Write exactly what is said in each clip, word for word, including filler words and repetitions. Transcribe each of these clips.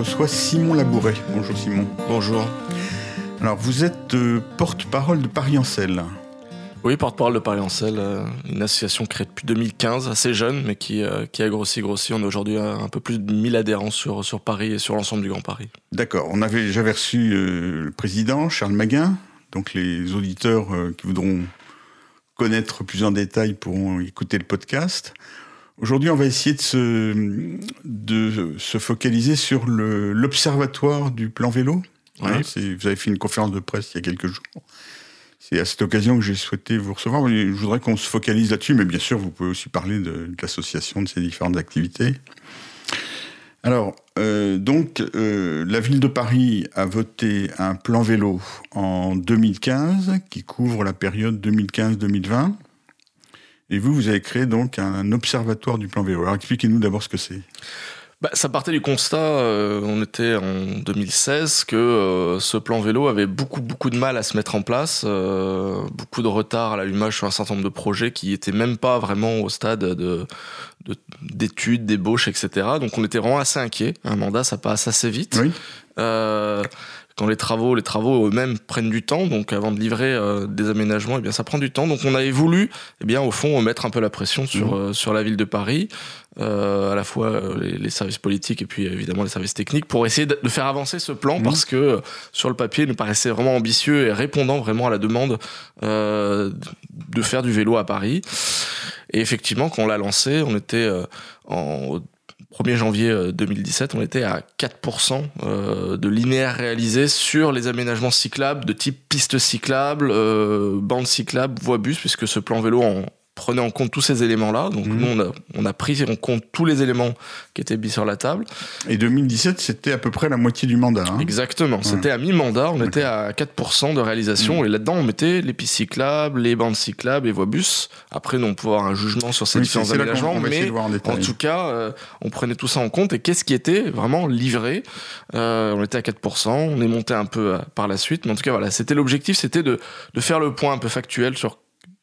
reçois Simon Labouret. Bonjour Simon. Bonjour. Alors vous êtes euh, porte-parole de Paris en Selle. Oui, porte-parole de Paris en Selle, euh, une association créée depuis deux mille quinze, assez jeune, mais qui, euh, qui a grossi, grossi. On est aujourd'hui à un peu plus de mille adhérents sur, sur Paris et sur l'ensemble du Grand Paris. D'accord. On avait, j'avais reçu euh, le président, Charles Maguin. Donc les auditeurs euh, qui voudront connaître plus en détail pourront écouter le podcast. Aujourd'hui, on va essayer de se, de se focaliser sur le, l'Observatoire du Plan Vélo. Ouais. Ouais, c'est, vous avez fait une conférence de presse il y a quelques jours. C'est à cette occasion que j'ai souhaité vous recevoir. Je voudrais qu'on se focalise là-dessus, mais bien sûr, vous pouvez aussi parler de, de l'association, de ses différentes activités. Alors, euh, donc, euh, la ville de Paris a voté un plan vélo en deux mille quinze, qui couvre la période deux mille quinze deux mille vingt. Et vous, vous avez créé donc un observatoire du plan vélo. Alors, expliquez-nous d'abord ce que c'est. Bah, ça partait du constat, euh, on était en deux mille seize, que euh, ce plan vélo avait beaucoup beaucoup de mal à se mettre en place, euh, beaucoup de retard à l'allumage sur un certain nombre de projets qui n'étaient même pas vraiment au stade de, de, d'études, d'ébauches, et cetera. Donc on était vraiment assez inquiets. Un mandat, ça passe assez vite. Oui. Euh, Quand les travaux, les travaux eux-mêmes prennent du temps, donc avant de livrer euh, des aménagements, eh bien ça prend du temps. Donc on avait voulu, eh bien au fond, mettre un peu la pression sur, mmh. euh, sur la ville de Paris, euh, à la fois euh, les, les services politiques et puis évidemment les services techniques, pour essayer de faire avancer ce plan, mmh. parce que euh, sur le papier, il nous paraissait vraiment ambitieux et répondant vraiment à la demande euh, de faire du vélo à Paris. Et effectivement, quand on l'a lancé, on était euh, en... premier janvier deux mille dix-sept, on était à quatre pour cent de linéaire réalisé sur les aménagements cyclables de type piste cyclable, bande cyclable, voie bus, puisque ce plan vélo en prenait en compte tous ces éléments-là. Donc mmh. nous, on a, on a pris en compte tous les éléments qui étaient mis sur la table. Et deux mille dix-sept, c'était à peu près la moitié du mandat. Hein. Exactement. Ouais. C'était à mi-mandat. On D'accord. était à quatre pour cent de réalisation. Mmh. Et là-dedans, on mettait les pistes cyclables, les bandes cyclables, les voies bus. Après, nous, on pouvait avoir un jugement sur ces oui, différents aménagements. Mais en, en tout cas, euh, on prenait tout ça en compte. Et qu'est-ce qui était vraiment livré ? euh, On était à quatre pour cent. On est monté un peu à, par la suite. Mais en tout cas, voilà, c'était l'objectif. C'était de, de faire le point un peu factuel sur...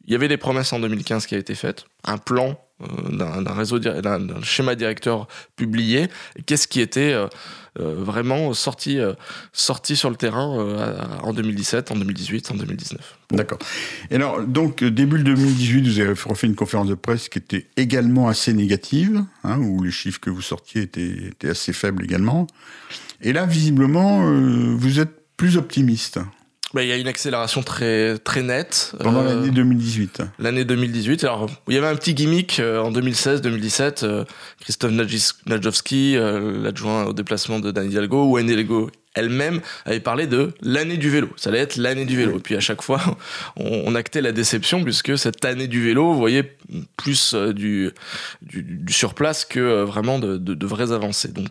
Il y avait des promesses en deux mille quinze qui avaient été faites, un plan euh, d'un, d'un réseau, d'un, d'un schéma directeur publié. Qu'est-ce qui était euh, euh, vraiment sorti, euh, sorti sur le terrain euh, en deux mille dix-sept, en deux mille dix-huit, en deux mille dix-neuf. D'accord. Et alors, donc, début deux mille dix-huit, vous avez refait une conférence de presse qui était également assez négative, hein, où les chiffres que vous sortiez étaient, étaient assez faibles également. Et là, visiblement, euh, vous êtes plus optimiste. Bah, y a une accélération très, très nette. Pendant euh, l'année deux mille dix-huit. L'année deux mille dix-huit. Alors, il y avait un petit gimmick euh, en deux mille seize deux mille dix-sept. Euh, Christophe Najovski, euh, l'adjoint au déplacement de Anne Hidalgo, ou Anne Hidalgo elle-même, avait parlé de l'année du vélo. Ça allait être l'année du vélo. Et puis à chaque fois, on, on actait la déception, puisque cette année du vélo, vous voyez, plus euh, du, du, du surplace que euh, vraiment de, de, de vraies avancées. Donc,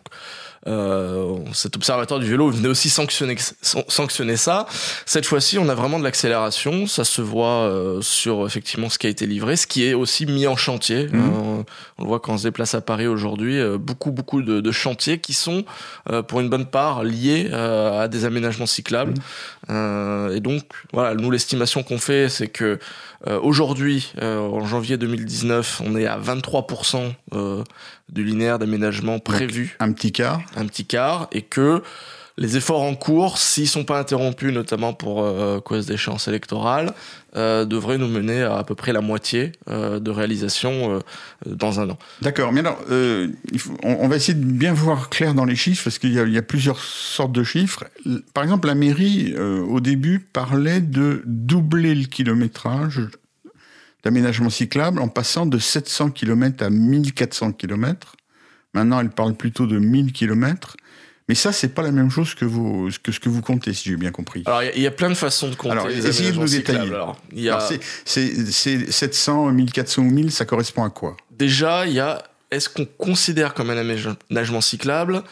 Euh, cet observatoire du vélo venait aussi sanctionner, sanctionner ça. Cette fois-ci, on a vraiment de l'accélération. Ça se voit euh, sur effectivement ce qui a été livré, ce qui est aussi mis en chantier. Mmh. Euh, on le voit quand on se déplace à Paris aujourd'hui, euh, beaucoup, beaucoup de, de chantiers qui sont, euh, pour une bonne part, liés euh, à des aménagements cyclables. Mmh. Euh, et donc, voilà, nous, l'estimation qu'on fait, c'est que euh, aujourd'hui, euh, en janvier deux mille dix-neuf, on est à vingt-trois pour cent euh, du linéaire d'aménagement prévu. Donc, un petit quart. Un petit quart, et que les efforts en cours, s'ils ne sont pas interrompus, notamment pour euh, cause d'échéance électorale, euh, devraient nous mener à à peu près la moitié euh, de réalisation euh, dans un an. D'accord, mais alors, euh, il faut, on, on va essayer de bien voir clair dans les chiffres, parce qu'il y a, il y a plusieurs sortes de chiffres. Par exemple, la mairie, euh, au début, parlait de doubler le kilométrage d'aménagement cyclable en passant de sept cents kilomètres à mille quatre cents kilomètres. Maintenant, elle parle plutôt de mille kilomètres. Mais ça, c'est pas la même chose que, vous, que ce que vous comptez, si j'ai bien compris. Alors, il y, y a plein de façons de compter. Alors, essayez de nous détailler. Alors, y a... Alors, c'est, c'est, c'est sept cents, mille quatre cents ou mille, ça correspond à quoi ? Déjà, il y a... Est-ce qu'on considère comme un aménagement cyclable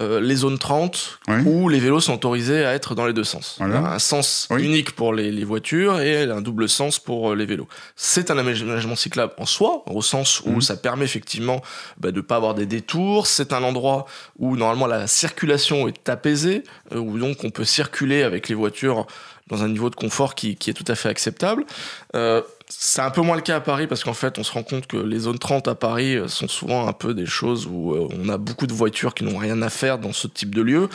euh, les zones trente, oui. où les vélos sont autorisés à être dans les deux sens, voilà. Un sens oui. unique pour les, les voitures et un double sens pour euh, les vélos. C'est un aménagement cyclable en soi, au sens où mmh. ça permet effectivement bah, de ne pas avoir des détours. C'est un endroit où normalement la circulation est apaisée, euh, où donc on peut circuler avec les voitures dans un niveau de confort qui, qui est tout à fait acceptable. Euh, C'est un peu moins le cas à Paris, parce qu'en fait, on se rend compte que les zones trente à Paris sont souvent un peu des choses où on a beaucoup de voitures qui n'ont rien à faire dans ce type de lieu,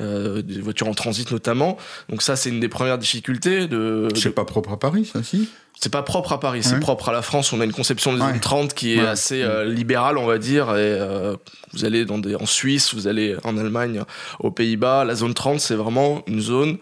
euh, des voitures en transit notamment. Donc ça, c'est une des premières difficultés. De, c'est de... pas propre à Paris, ça, si ? C'est pas propre à Paris, ouais. C'est propre à la France. On a une conception des ouais. zones trente qui est ouais. assez euh, libérale, on va dire. Et, euh, vous allez dans des... en Suisse, vous allez en Allemagne, aux Pays-Bas. La zone trente, c'est vraiment une zone...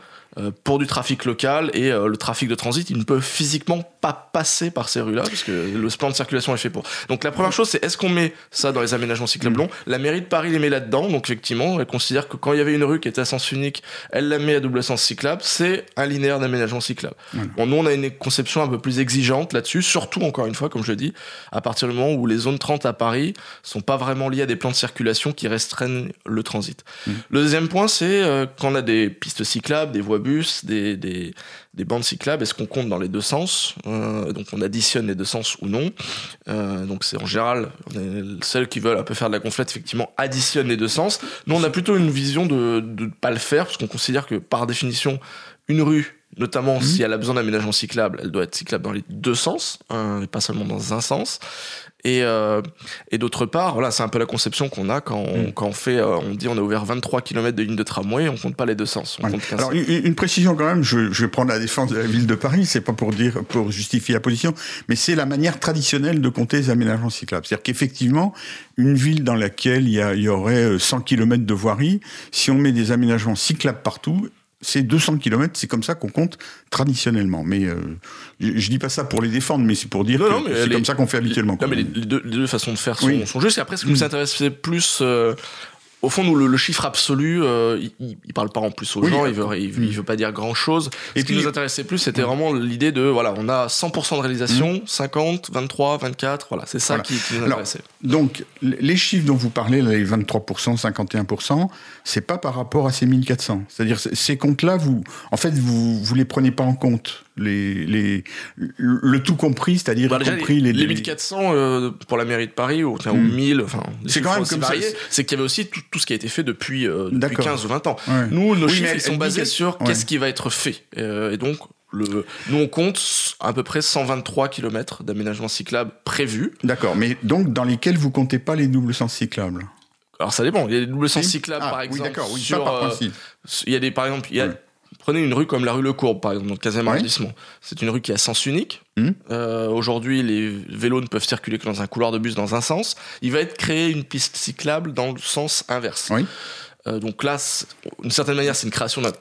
pour du trafic local, et euh, le trafic de transit, il ne peut physiquement pas passer par ces rues-là, parce que le plan de circulation est fait pour. Donc la première chose, c'est est-ce qu'on met ça dans les aménagements cyclables longs ? La mairie de Paris les met là-dedans, donc effectivement, elle considère que quand il y avait une rue qui était à sens unique, elle la met à double sens cyclable, c'est un linéaire d'aménagement cyclable. Voilà. Bon, nous, on a une conception un peu plus exigeante là-dessus, surtout, encore une fois, comme je le dis, à partir du moment où les zones trente à Paris sont pas vraiment liées à des plans de circulation qui restreignent le transit. Mmh. Le deuxième point, c'est euh, quand on a des pistes cyclables, des voies bus, des, des, des bandes cyclables, est-ce qu'on compte dans les deux sens ? euh, Donc on additionne les deux sens ou non. Euh, donc c'est en général, celles qui veulent un peu faire de la gonflette, effectivement, additionnent les deux sens. Nous, on a plutôt une vision de ne pas le faire, parce qu'on considère que par définition, une rue, notamment mmh. si elle a besoin d'aménagement cyclable, elle doit être cyclable dans les deux sens, hein, et pas seulement dans un sens. Et, euh, et d'autre part, voilà, c'est un peu la conception qu'on a quand on, mmh. quand on fait, euh, on dit on a ouvert vingt-trois kilomètres de lignes de tramway, on compte pas les deux sens. On ouais. compte Alors une, une précision quand même, je, je vais prendre la défense de la ville de Paris, c'est pas pour dire, pour justifier la position, mais c'est la manière traditionnelle de compter les aménagements cyclables. C'est-à-dire qu'effectivement, une ville dans laquelle il y, a, il y aurait cent kilomètres de voirie, si on met des aménagements cyclables partout, c'est deux cents kilomètres, c'est comme ça qu'on compte traditionnellement. Mais euh, je, je dis pas ça pour les défendre, mais c'est pour dire non, que non, c'est les, comme ça qu'on fait habituellement. Non, mais les, les, deux, les deux façons de faire sont, oui. sont justes. Et après, ce qui nous intéressait plus, euh, au fond, nous, le, le chiffre absolu, euh, il, il parle pas en plus aux oui, gens, il veut, il, oui. il veut pas dire grand-chose. Et ce puis, qui nous intéressait plus, c'était oui. vraiment l'idée de, voilà, on a cent pour cent de réalisation, mmh. cinquante, vingt-trois, vingt-quatre, voilà, c'est ça voilà. Qui, qui nous intéressait. Alors, donc, les chiffres dont vous parlez, les vingt-trois pour cent, cinquante et un pour cent, c'est pas par rapport à ces mille quatre cents. C'est-à-dire, ces comptes-là, vous, en fait, vous, vous les prenez pas en compte. Les, les, le tout compris, c'est-à-dire bah, compris les, les, les mille quatre cents euh, pour la mairie de Paris, ou, enfin, mmh. ou mille, enfin, c'est quand même comme varié, ça. C'est qu'il y avait aussi tout, tout ce qui a été fait depuis, euh, depuis quinze ou vingt ans. Ouais. Nous, nos oui, chiffres, ils sont basés que... sur ouais. qu'est-ce qui va être fait. Euh, et donc, Le... nous, on compte à peu près cent vingt-trois kilomètres d'aménagement cyclable prévu. D'accord, mais donc dans lesquels vous comptez pas les doubles sens cyclables ? Alors ça dépend, il y a des doubles sens cyclables, ah, par exemple. Oui, d'accord, oui, sur, pas par principe. Euh, il y a des, par exemple, il y a... ouais. Prenez une rue comme la rue Le Courbe, par exemple, dans le quinzième arrondissement. C'est une rue qui a sens unique. Mmh. Euh, aujourd'hui, les vélos ne peuvent circuler que dans un couloir de bus dans un sens. Il va être créé une piste cyclable dans le sens inverse. Oui. Euh, donc là, d'une certaine manière, c'est une création d'un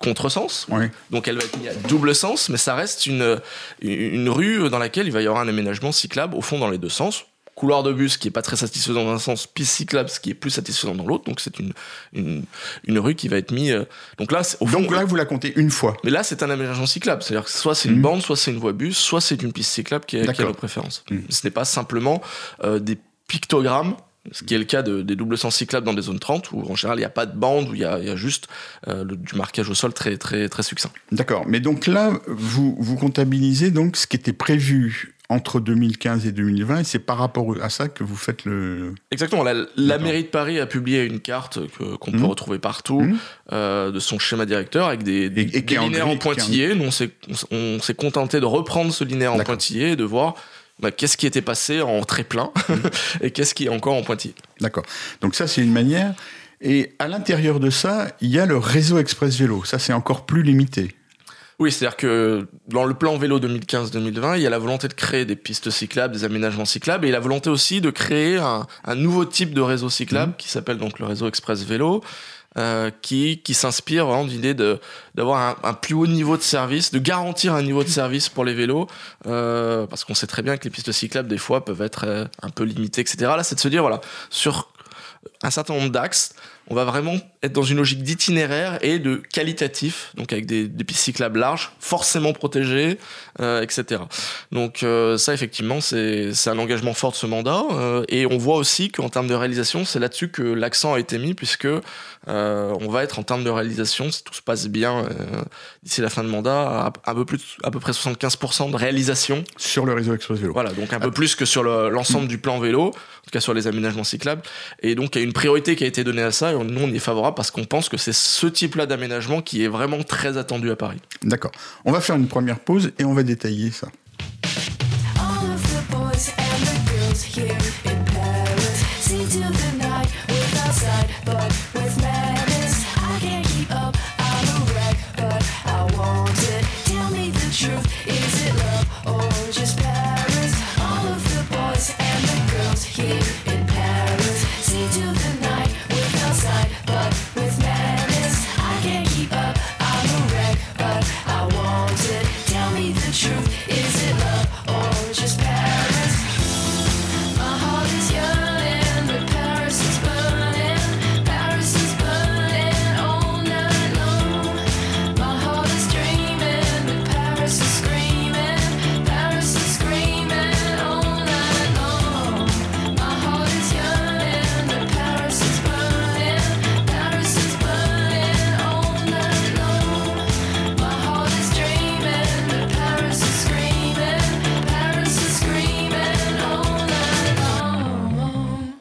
contresens. Oui. Donc elle va être mise à double sens, mais ça reste une, une rue dans laquelle il va y avoir un aménagement cyclable, au fond, dans les deux sens. Couloir de bus qui est pas très satisfaisant dans un sens, piste cyclable ce qui est plus satisfaisant dans l'autre, donc c'est une une une rue qui va être mise. Euh, donc là, c'est, au fond, donc là vous la comptez une fois. Mais là c'est un aménagement cyclable, c'est-à-dire que soit c'est une mmh. bande, soit c'est une voie bus, soit c'est une piste cyclable qui est qui a nos préférences. Mmh. Ce n'est pas simplement euh, des pictogrammes, ce qui est le cas de, des doubles sens cyclables dans des zones trente, où en général il n'y a pas de bande, où il y, y a juste euh, le, du marquage au sol très très très succinct. D'accord, mais donc là vous vous comptabilisez donc ce qui était prévu entre deux mille quinze et deux mille vingt, et c'est par rapport à ça que vous faites le... Exactement, la, la mairie de Paris a publié une carte que, qu'on mmh. peut retrouver partout, mmh. euh, de son schéma directeur, avec des, des, et, et des linéaires en, gris, en pointillés. En... Nous, on s'est, on, on s'est contenté de reprendre ce linéaire D'accord. en pointillés et de voir bah, qu'est-ce qui était passé en très plein mmh. et qu'est-ce qui est encore en pointillés. D'accord, donc ça c'est une manière. Et à l'intérieur de ça, il y a le réseau express vélo, ça c'est encore plus limité. Oui, c'est-à-dire que dans le plan vélo deux mille quinze deux mille vingt, il y a la volonté de créer des pistes cyclables, des aménagements cyclables, et la volonté aussi de créer un, un nouveau type de réseau cyclable mmh. qui s'appelle donc le réseau express vélo, euh, qui, qui s'inspire vraiment de l'idée de, d'avoir un, un plus haut niveau de service, de garantir un niveau de service pour les vélos, euh, parce qu'on sait très bien que les pistes cyclables, des fois, peuvent être euh, un peu limitées, et cetera. Là, c'est de se dire, voilà, sur un certain nombre d'axes, on va vraiment être dans une logique d'itinéraire et de qualitatif, donc avec des, des pistes cyclables larges, forcément protégées, euh, et cetera. Donc euh, ça, effectivement, c'est, c'est un engagement fort de ce mandat. Euh, et on voit aussi qu'en termes de réalisation, c'est là-dessus que l'accent a été mis, puisque euh, on va être en termes de réalisation, si tout se passe bien, euh, d'ici la fin de mandat, à, à, peu plus, à peu près soixante-quinze pour cent de réalisation. Sur le réseau Express Vélo. Voilà, donc un à... peu plus que sur le, l'ensemble mmh. du plan vélo, en tout cas sur les aménagements cyclables. Et donc il y a une priorité qui a été donnée à ça. Nous, on y est favorable parce qu'on pense que c'est ce type-là d'aménagement qui est vraiment très attendu à Paris. D'accord. On va faire une première pause et on va détailler ça.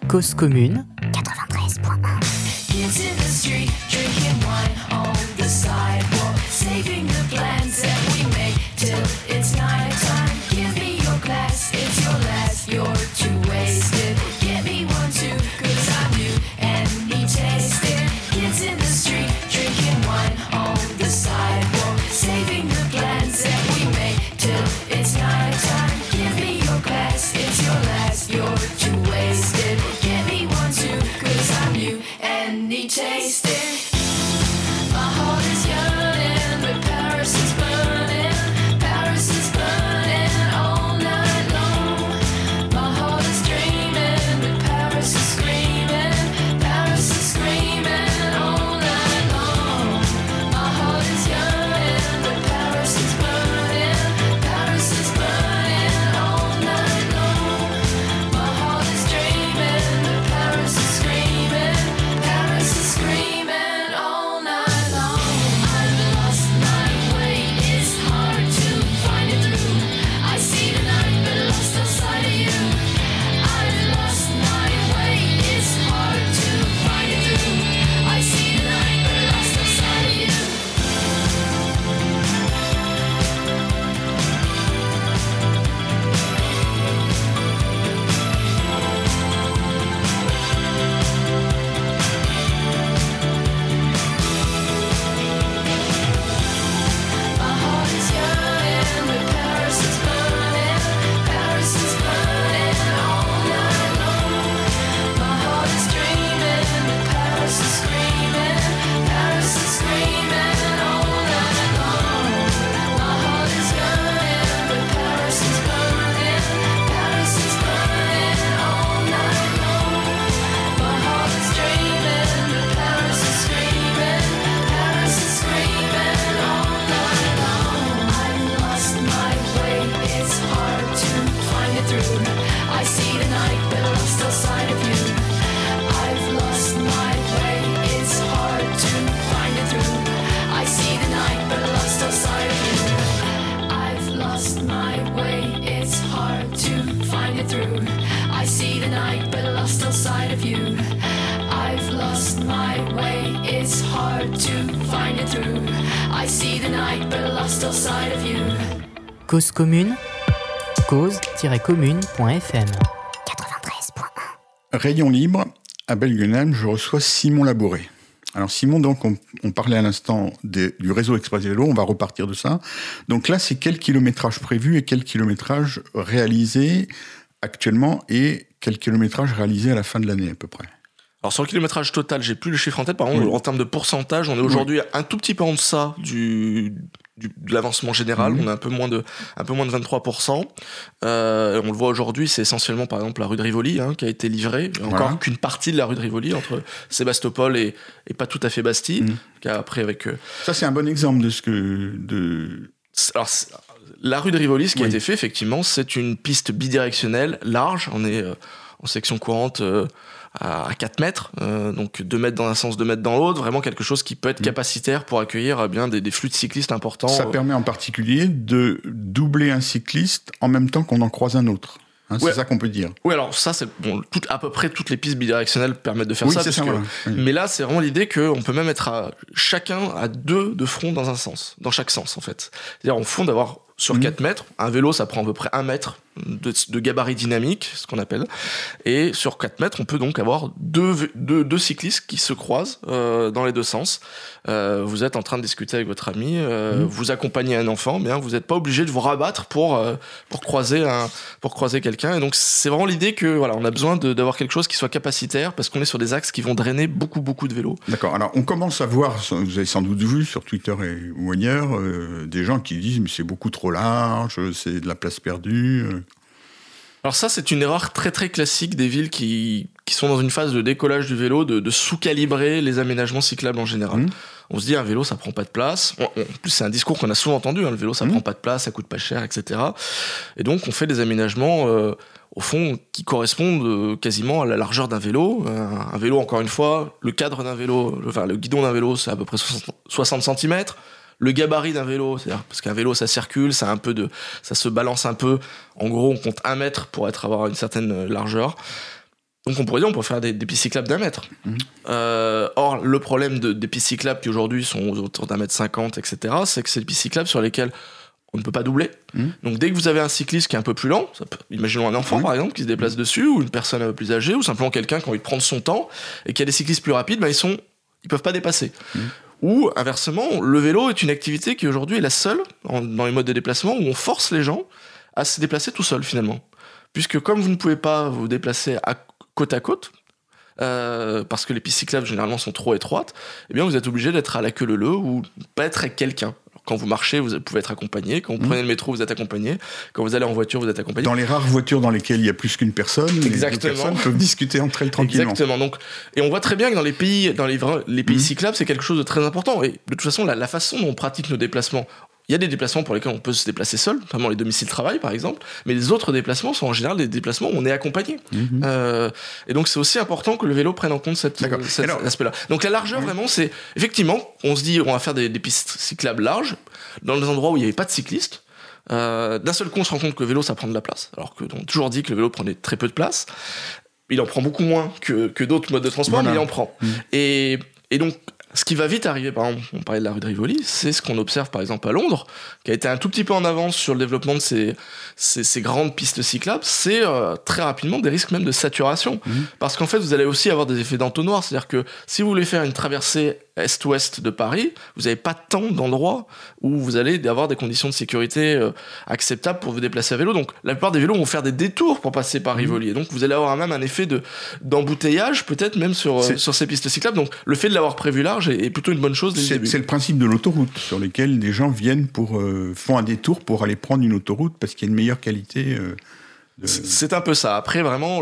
Cause commune. Cause commune, cause tiret commune point f m quatre-vingt-treize virgule un. Rayons libres, à Belguenheim, je reçois Simon Labouret. Alors Simon, donc on, on parlait à l'instant des, du réseau Express Vélo, on va repartir de ça. Donc là, c'est quel kilométrage prévu et quel kilométrage réalisé actuellement et quel kilométrage réalisé à la fin de l'année à peu près? Alors sur le kilométrage total, j'ai plus le chiffre en tête. Par contre, oui. En termes de pourcentage, on est aujourd'hui oui. un tout petit peu en deçà du... Du, de l'avancement général, mmh. on a un peu moins de, un peu moins de vingt-trois pour cent. Euh, on le voit aujourd'hui, c'est essentiellement par exemple la rue de Rivoli hein, qui a été livrée, encore voilà. qu'une partie de la rue de Rivoli entre Sébastopol et, et pas tout à fait Bastille. Mmh. Après avec, euh, ça c'est un bon exemple de ce que... De... Alors, la rue de Rivoli, ce qui oui. a été fait effectivement, c'est une piste bidirectionnelle large, on est euh, en section courante... Euh, à quatre mètres, euh, donc deux mètres dans un sens, deux mètres dans l'autre, vraiment quelque chose qui peut être capacitaire pour accueillir eh bien, des, des flux de cyclistes importants. Ça euh... permet en particulier de doubler un cycliste en même temps qu'on en croise un autre. Hein, ouais. C'est ça qu'on peut dire. Oui, alors ça, c'est bon, tout, à peu près toutes les pistes bidirectionnelles permettent de faire oui, ça. C'est ça que, voilà. oui. Mais là, c'est vraiment l'idée qu'on peut même être à, chacun à deux de front dans un sens, dans chaque sens en fait. C'est-à-dire, on fonde d'avoir sur quatre mmh. mètres. Un vélo, ça prend à peu près un mètre de, de gabarit dynamique, ce qu'on appelle. Et sur quatre mètres, on peut donc avoir deux, deux, deux cyclistes qui se croisent euh, dans les deux sens. Euh, vous êtes en train de discuter avec votre ami, euh, mmh. vous accompagnez un enfant, bien, vous n'êtes pas obligé de vous rabattre pour, euh, pour, croiser un, pour croiser quelqu'un. Et donc, c'est vraiment l'idée que voilà, on a besoin de, d'avoir quelque chose qui soit capacitaire parce qu'on est sur des axes qui vont drainer beaucoup, beaucoup de vélos. D'accord. Alors, on commence à voir, vous avez sans doute vu sur Twitter et, ou ailleurs, euh, des gens qui disent « mais c'est beaucoup trop large, c'est de la place perdue ». Alors ça, c'est une erreur très très classique des villes qui, qui sont dans une phase de décollage du vélo, de, de sous-calibrer les aménagements cyclables en général. Mmh. On se dit, un vélo, ça prend pas de place. On, on, en plus, c'est un discours qu'on a souvent entendu, hein, le vélo, ça mmh. prend pas de place, ça coûte pas cher, et cetera. Et donc, on fait des aménagements, euh, au fond, qui correspondent quasiment à la largeur d'un vélo. Un, un vélo, encore une fois, le cadre d'un vélo, le, enfin, le guidon d'un vélo, c'est à peu près soixante centimètres. Le gabarit d'un vélo, c'est-à-dire parce qu'un vélo ça circule, ça a un peu de, ça se balance un peu. En gros, on compte un mètre pour être avoir une certaine largeur. Donc on pourrait dire on pourrait faire des, des pistes cyclables d'un mètre. Mmh. Euh, or le problème de, des pistes cyclables qui aujourd'hui sont autour d'un mètre cinquante, et cetera, c'est que c'est des pistes cyclables sur lesquelles on ne peut pas doubler. Mmh. Donc dès que vous avez un cycliste qui est un peu plus lent, ça peut, imaginons un enfant mmh. par exemple qui se déplace mmh. dessus, ou une personne un peu plus âgée, ou simplement quelqu'un qui a envie de prendre son temps et qui a des cyclistes plus rapides, ben ils sont, ils peuvent pas dépasser. Mmh. Ou, inversement, le vélo est une activité qui, aujourd'hui, est la seule, en, dans les modes de déplacement, où on force les gens à se déplacer tout seuls, finalement. Puisque, comme vous ne pouvez pas vous déplacer à, côte à côte, euh, parce que les pistes cyclables, généralement, sont trop étroites, eh bien, vous êtes obligé d'être à la queue leu-leu ou pas être avec quelqu'un. Alors, quand vous marchez, vous pouvez être accompagné. Quand vous mmh. prenez le métro, vous êtes accompagné. Quand vous allez en voiture, vous êtes accompagné. Dans les rares voitures dans lesquelles il y a plus qu'une personne, Exactement. les deux personnes peuvent discuter entre elles tranquillement. Exactement. Donc, et on voit très bien que dans les pays, dans les, les pays mmh. cyclables, c'est quelque chose de très important. Et de toute façon, la, la façon dont on pratique nos déplacements, il y a des déplacements pour lesquels on peut se déplacer seul, notamment les domiciles-travail par exemple, mais les autres déplacements sont en général des déplacements où on est accompagné. Mmh. Euh, et donc c'est aussi important que le vélo prenne en compte cette, euh, cet alors, aspect-là. Donc la largeur, oui. vraiment, c'est... Effectivement, on se dit on va faire des, des pistes cyclables larges, dans les endroits où il n'y avait pas de cyclistes. Euh, d'un seul coup, on se rend compte que le vélo, ça prend de la place, alors qu'on a toujours dit que le vélo prenait très peu de place. Il en prend beaucoup moins que, que d'autres modes de transport, voilà. mais il en prend. Mmh. Et, et donc... Ce qui va vite arriver, par exemple, on parlait de la rue de Rivoli, c'est ce qu'on observe par exemple à Londres, qui a été un tout petit peu en avance sur le développement de ces, ces, ces grandes pistes cyclables, c'est euh, très rapidement des risques même de saturation. Mmh. Parce qu'en fait, vous allez aussi avoir des effets d'entonnoir, c'est-à-dire que si vous voulez faire une traversée est-ouest de Paris, vous n'avez pas tant d'endroits où vous allez avoir des conditions de sécurité euh, acceptables pour vous déplacer à vélo. Donc la plupart des vélos vont faire des détours pour passer par Rivoli. Et donc vous allez avoir même un effet de, d'embouteillage, peut-être même sur, euh, sur ces pistes cyclables. Donc le fait de l'avoir prévu large, est plutôt une bonne chose dès le début. C'est le principe de l'autoroute sur lequel des gens viennent pour euh, font un détour pour aller prendre une autoroute parce qu'il y a une meilleure qualité. Euh, de... C'est un peu ça. Après vraiment,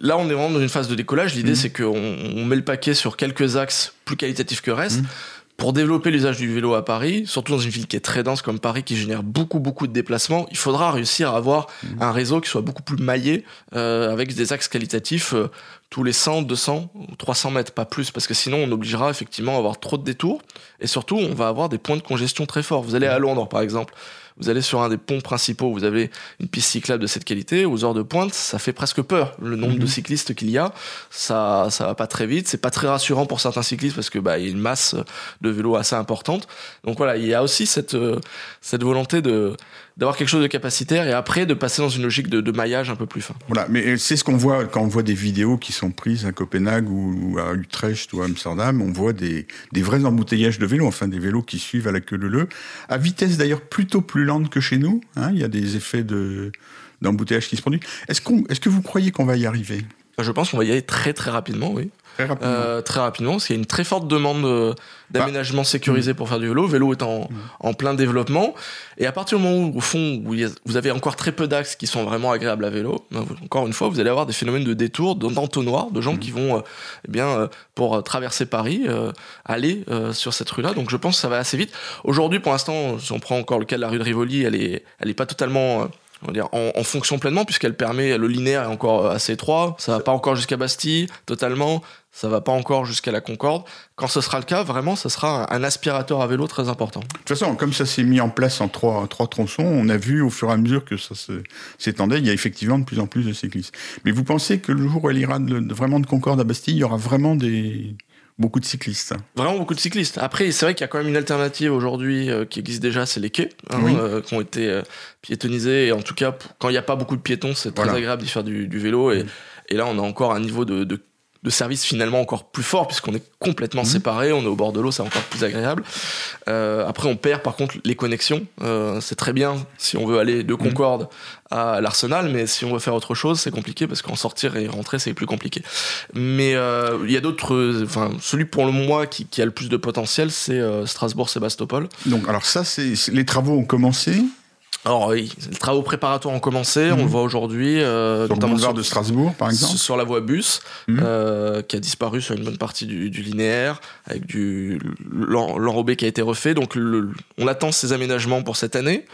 là on est vraiment dans une phase de décollage. L'idée mmh. c'est qu'on on met le paquet sur quelques axes plus qualitatifs que restent. Mmh. Pour développer l'usage du vélo à Paris, surtout dans une ville qui est très dense comme Paris, qui génère beaucoup, beaucoup de déplacements, il faudra réussir à avoir mmh. un réseau qui soit beaucoup plus maillé, euh, avec des axes qualitatifs euh, tous les cent, deux cents ou trois cents mètres, pas plus, parce que sinon on obligera effectivement à avoir trop de détours, et surtout on va avoir des points de congestion très forts. Vous allez à Londres par exemple, vous allez sur un des ponts principaux, vous avez une piste cyclable de cette qualité, aux heures de pointe, ça fait presque peur, le nombre mmh. de cyclistes qu'il y a, ça, ça va pas très vite, c'est pas très rassurant pour certains cyclistes, parce que, bah, il y a une masse de vélos assez importante. Donc voilà, il y a aussi cette, cette volonté de, d'avoir quelque chose de capacitaire, et après de passer dans une logique de, de maillage un peu plus fin. Voilà, mais c'est ce qu'on voit quand on voit des vidéos qui sont prises à Copenhague, ou à Utrecht, ou à Amsterdam, on voit des, des vrais embouteillages de vélos, enfin des vélos qui suivent à la queue leu-leu, à vitesse d'ailleurs plutôt plus que chez nous, hein, il y a des effets de, d'embouteillage qui se produisent. Est-ce, qu'on, est-ce que vous croyez qu'on va y arriver ? Je pense qu'on va y aller très très rapidement, oui. Très rapidement. Euh, très rapidement, parce qu'il y a une très forte demande d'aménagement bah. sécurisé mmh. pour faire du vélo. Le vélo est en, mmh. en plein développement. Et à partir du moment où, au fond, où a, vous avez encore très peu d'axes qui sont vraiment agréables à vélo, ben, vous, encore une fois, vous allez avoir des phénomènes de détour, d'entonnoir, de gens mmh. qui vont, euh, eh bien, euh, pour euh, traverser Paris, euh, aller euh, sur cette rue-là. Donc je pense que ça va assez vite. Aujourd'hui, pour l'instant, si on prend encore le cas de la rue de Rivoli, elle est, elle est pas totalement... Euh, on va dire, en, en fonction pleinement, puisqu'elle permet, le linéaire est encore assez étroit, ça va pas encore jusqu'à Bastille, totalement, ça va pas encore jusqu'à la Concorde. Quand ce sera le cas, vraiment, ce sera un aspirateur à vélo très important. De toute façon, comme ça s'est mis en place en trois, trois tronçons, on a vu au fur et à mesure que ça se, s'étendait, il y a effectivement de plus en plus de cyclistes. Mais vous pensez que le jour où elle ira de, de, vraiment de Concorde à Bastille, il y aura vraiment des... Beaucoup de cyclistes. Vraiment beaucoup de cyclistes. Après, c'est vrai qu'il y a quand même une alternative aujourd'hui euh, qui existe déjà, c'est les quais, hein, oui. euh, qui ont été euh, piétonnisés. Et en tout cas, p- quand il n'y a pas beaucoup de piétons, c'est très voilà. agréable d'y faire du, du vélo. Et, mmh. et là, on a encore un niveau de, de, de service finalement encore plus fort, puisqu'on est complètement mmh. séparés, on est au bord de l'eau, c'est encore plus agréable. Euh, après, on perd par contre les connexions. Euh, c'est très bien si on veut aller de Concorde mmh. à l'Arsenal, mais si on veut faire autre chose, c'est compliqué, parce qu'en sortir et rentrer, c'est plus compliqué. Mais il euh, y a d'autres... Enfin, celui pour le moi qui, qui a le plus de potentiel, c'est euh, Strasbourg-Sébastopol. Donc, alors ça, c'est, c'est, les travaux ont commencé. Alors oui, les travaux préparatoires ont commencé, mmh. on le voit aujourd'hui. Euh, sur le boulevard de Strasbourg, par exemple. Sur la voie bus, mmh. euh, qui a disparu sur une bonne partie du, du linéaire, avec du, l'en, l'enrobé qui a été refait. Donc le, on attend ces aménagements pour cette année.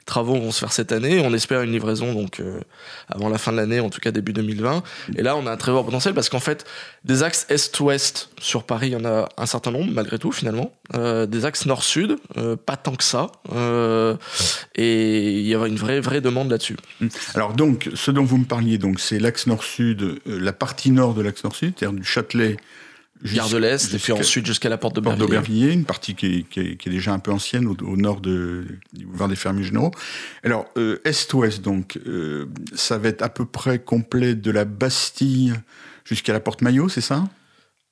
Les travaux vont se faire cette année. On espère une livraison donc, euh, avant la fin de l'année, en tout cas début deux mille vingt. Et là, on a un très fort potentiel, parce qu'en fait, des axes est-ouest sur Paris, il y en a un certain nombre, malgré tout, finalement. Euh, des axes nord-sud, euh, pas tant que ça. Euh, et Et il y a une vraie, vraie demande là-dessus. Alors donc, ce dont vous me parliez, donc, c'est l'axe nord-sud, euh, la partie nord de l'axe nord-sud, c'est-à-dire du Châtelet... Gare de l'Est, et puis ensuite jusqu'à la porte d'Aubervilliers. Porte d'Aubervilliers, une partie qui est, qui, est, qui est déjà un peu ancienne, au, au nord de, du boulevard des Fermiers Généraux. Alors, euh, est-ouest, donc, euh, ça va être à peu près complet de la Bastille jusqu'à la porte Maillot, c'est ça ?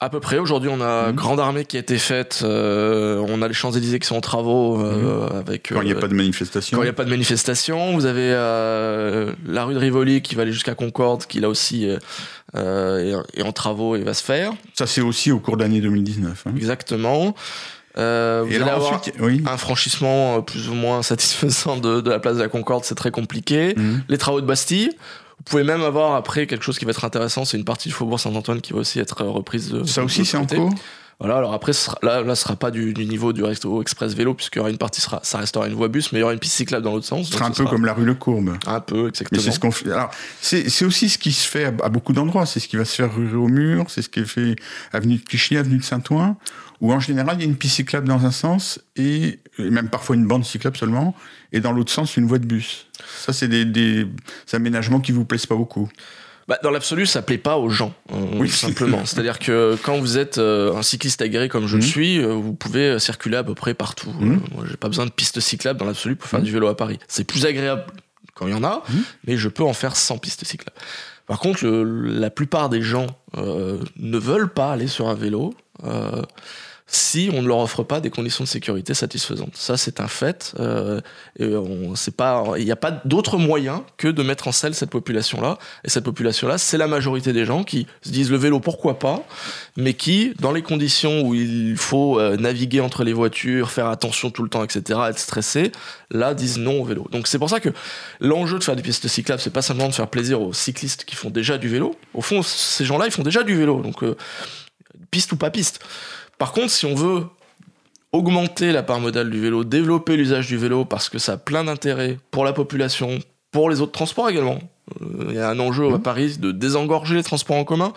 À peu près. Aujourd'hui, on a mmh. Grande Armée qui a été faite. Euh, on a les Champs-Élysées qui sont en travaux. Euh, mmh. avec, quand il euh, n'y a pas de manifestation. Quand il n'y a pas de manifestation. Vous avez euh, la rue de Rivoli qui va aller jusqu'à Concorde, qui là aussi euh, est en travaux et va se faire. Ça, c'est aussi au cours de l'année deux mille dix-neuf. Hein. Exactement. Euh, vous et allez avoir ensuite, oui. un franchissement plus ou moins satisfaisant de, de la place de la Concorde. C'est très compliqué. Mmh. Les travaux de Bastille. Vous pouvez même avoir après quelque chose qui va être intéressant, c'est une partie du Faubourg Saint-Antoine qui va aussi être reprise. De, ça aussi, de c'est en cours. Voilà, alors après, ce sera, là, là, ce sera pas du, du niveau du Resto Express Vélo, puisqu'il y aura une partie, sera, ça restera une voie bus, mais il y aura une piste cyclable dans l'autre sens. Ce sera un peu sera... comme la rue Le Courbe. Un peu, exactement. Mais c'est, ce qu'on fait. Alors, c'est, c'est aussi ce qui se fait à, à beaucoup d'endroits. C'est ce qui va se faire rue Réaumur, c'est ce qui est fait avenue de Clichy, avenue de Saint-Ouen, où en général, il y a une piste cyclable dans un sens, et, et même parfois une bande cyclable seulement, et dans l'autre sens, une voie de bus. Ça, c'est des, des aménagements qui vous plaisent pas beaucoup. Bah, dans l'absolu, ça plaît pas aux gens, euh, oui. tout simplement. C'est-à-dire que quand vous êtes euh, un cycliste aguerri comme je mmh. le suis, euh, vous pouvez circuler à peu près partout. Mmh. Euh, moi, j'ai pas besoin de pistes cyclables dans l'absolu pour faire mmh. du vélo à Paris. C'est plus agréable quand il y en a, mmh. mais je peux en faire sans pistes cyclables. Par contre, le, la plupart des gens euh, ne veulent pas aller sur un vélo euh, si on ne leur offre pas des conditions de sécurité satisfaisantes. Ça, c'est un fait. Euh, et on, c'est pas, il n'y a pas d'autre moyen que de mettre en selle cette population-là. Et cette population-là, c'est la majorité des gens qui se disent le vélo, pourquoi pas, mais qui, dans les conditions où il faut euh, naviguer entre les voitures, faire attention tout le temps, et cetera, être stressé, là, disent non au vélo. Donc, c'est pour ça que l'enjeu de faire des pistes cyclables, c'est pas simplement de faire plaisir aux cyclistes qui font déjà du vélo. Au fond, ces gens-là, ils font déjà du vélo. Donc, euh, piste ou pas piste. Par contre, si on veut augmenter la part modale du vélo, développer l'usage du vélo parce que ça a plein d'intérêts pour la population, pour les autres transports également. Il euh, y a un enjeu mmh. à Paris de désengorger les transports en commun.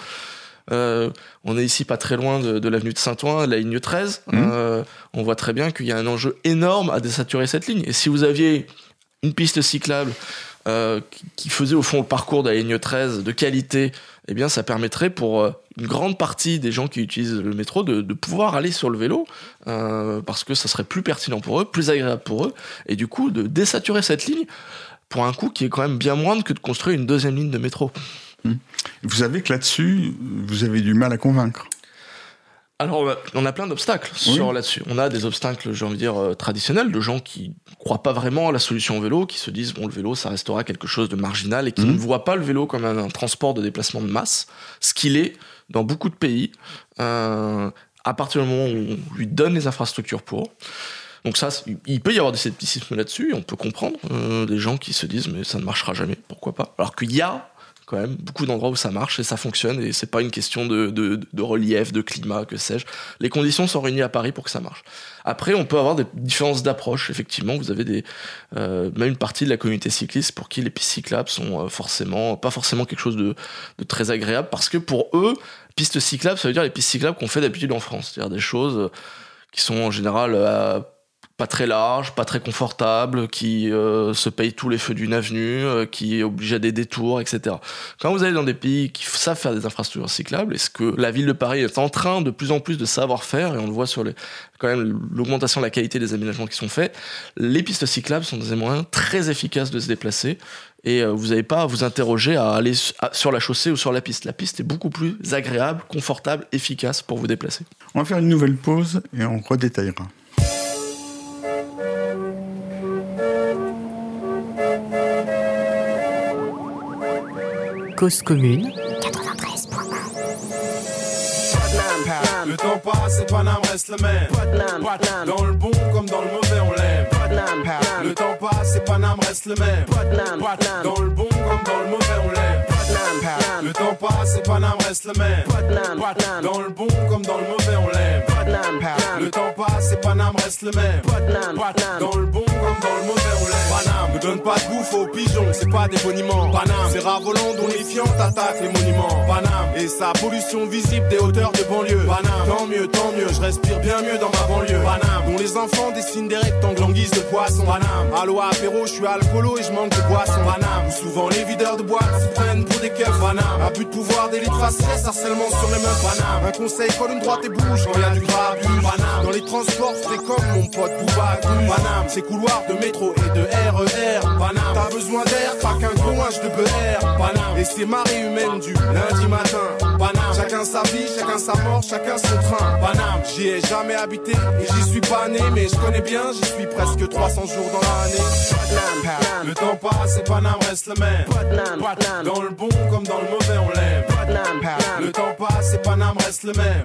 Euh, on est ici pas très loin de, de l'avenue de Saint-Ouen, de la ligne treize. Mmh. Euh, on voit très bien qu'il y a un enjeu énorme à désaturer cette ligne. Et si vous aviez une piste cyclable euh, qui faisait au fond le parcours de la ligne treize de qualité, eh bien, ça permettrait pour une grande partie des gens qui utilisent le métro de, de pouvoir aller sur le vélo euh, parce que ça serait plus pertinent pour eux, plus agréable pour eux, et du coup de désaturer cette ligne pour un coût qui est quand même bien moindre que de construire une deuxième ligne de métro. Mmh. Vous savez que là-dessus, vous avez du mal à convaincre. Alors, on a plein d'obstacles oui. sur là-dessus. On a des obstacles, j'ai envie de dire, traditionnels, de gens qui ne croient pas vraiment à la solution au vélo, qui se disent, bon, le vélo, ça restera quelque chose de marginal et qui mmh. ne voient pas le vélo comme un, un transport de déplacement de masse, ce qu'il est dans beaucoup de pays, euh, à partir du moment où on lui donne les infrastructures pour. Donc ça, il peut y avoir des scepticismes là-dessus, on peut comprendre euh, des gens qui se disent, mais ça ne marchera jamais, pourquoi pas ? Alors qu'il y a quand même beaucoup d'endroits où ça marche et ça fonctionne, et c'est pas une question de, de, de relief, de climat, que sais-je. Les conditions sont réunies à Paris pour que ça marche. Après, on peut avoir des différences d'approche. Effectivement, vous avez des, euh, même une partie de la communauté cycliste pour qui les pistes cyclables sont forcément, pas forcément quelque chose de, de très agréable, parce que pour eux, pistes cyclables, ça veut dire les pistes cyclables qu'on fait d'habitude en France. C'est-à-dire des choses qui sont en général... Euh, pas très large, pas très confortable, qui euh, se paye tous les feux d'une avenue, euh, qui est obligé à des détours, et cetera. Quand vous allez dans des pays qui savent faire des infrastructures cyclables, et ce que la ville de Paris est en train de plus en plus de savoir faire, et on le voit sur les, quand même l'augmentation de la qualité des aménagements qui sont faits, les pistes cyclables sont des moyens très efficaces de se déplacer, et euh, vous n'avez pas à vous interroger à aller sur la chaussée ou sur la piste. La piste est beaucoup plus agréable, confortable, efficace pour vous déplacer. On va faire une nouvelle pause et on redétaillera. Cause commune. quatre-vingt-treize. Le temps passe et Paname reste le même. Dans le bon comme dans le mauvais, on l'aime. Le temps passe et Paname reste le même. Dans le bon comme dans le mauvais, on l'aime. Le temps passe et Paname reste le même. Dans le bon comme dans le mauvais, on l'aime. Le temps passe et Paname reste le même. Dans le bon comme dans le mauvais, on l'aime. Paname, ne donne pas de bouffe aux pigeons, c'est pas des boniments. Paname, c'est ravolant, donifiant, t'attaques les monuments. Paname, et sa pollution visible des hauteurs de banlieue. Paname, tant mieux, tant mieux, je respire bien mieux dans ma banlieue. Paname, dont les enfants dessinent des rectangles en guise de poisson. Paname, allo apéro, je suis alcoolo et je manque de boisson. Paname, souvent les videurs de boîtes se prennent pour des keufs. Paname, abus de pouvoir, délit de faciès, harcèlement sur les meufs. Paname, un conseil, colle une droite et bouge quand y'a du grabuge. Paname, dans les transports, c'est comme mon pote Bouba. Paname, ces couloirs de métro et de R E R. Paname, t'as besoin d'air, pas qu'un gouage de beurre. Paname, et c'est marée humaine du lundi matin. Paname, chacun sa vie, chacun sa mort, chacun son train. Paname, j'y ai jamais habité et j'y suis pas né, mais je connais bien, j'y suis presque trois cents jours dans l'année. Le temps passe et Paname reste le même. Dans le bon comme dans le mauvais, on l'aime. Le temps passe et Paname reste le même.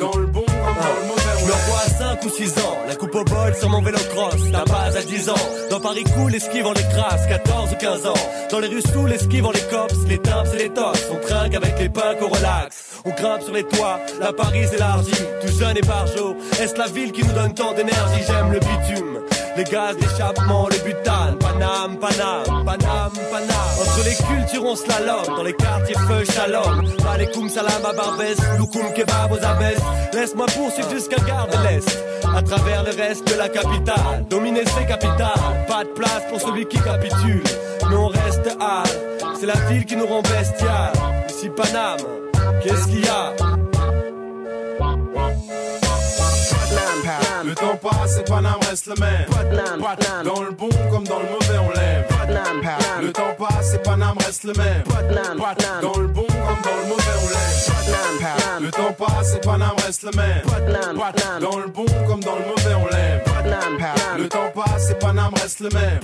Dans le bon comme dans le mauvais, on l'aime. Je l'envoie à cinq ou six ans, la coupe au bol sur mon vélo cross. La base à dix ans, dans Paris cool, esquive en les crasses, quatorze ou quinze ans. Dans les rues sous, esquive en les cops, les timps et les tops. On trinque avec les pinques, on relaxe, on grimpe sur les toits, la Paris élargie, tout jeune et par jour. Est-ce la ville qui nous donne tant d'énergie? J'aime le bitume, les gaz d'échappement, le butane. Paname, Paname, Paname, Paname. Entre les cultures on slalom, dans les quartiers feuilles shalom. Malekoum salam à Barbès, loukoum kebab aux abesses. Laisse-moi poursuivre jusqu'à Gare de l'Est, à travers le reste de la capitale. Dominer ses capitales, pas de place pour celui qui capitule. Mais on reste hâle, c'est la ville qui nous rend bestial. Ici Paname, qu'est-ce qu'il y a? Le temps passe et Paname reste le même. Dans le bon comme dans le mauvais, on l'aime. Le temps passe et Paname reste le même. Dans le bon comme dans le mauvais, on l'aime. Le temps passe et Paname reste le même. Dans le bon comme dans le mauvais, on l'aime. Le temps passe et Paname reste le même.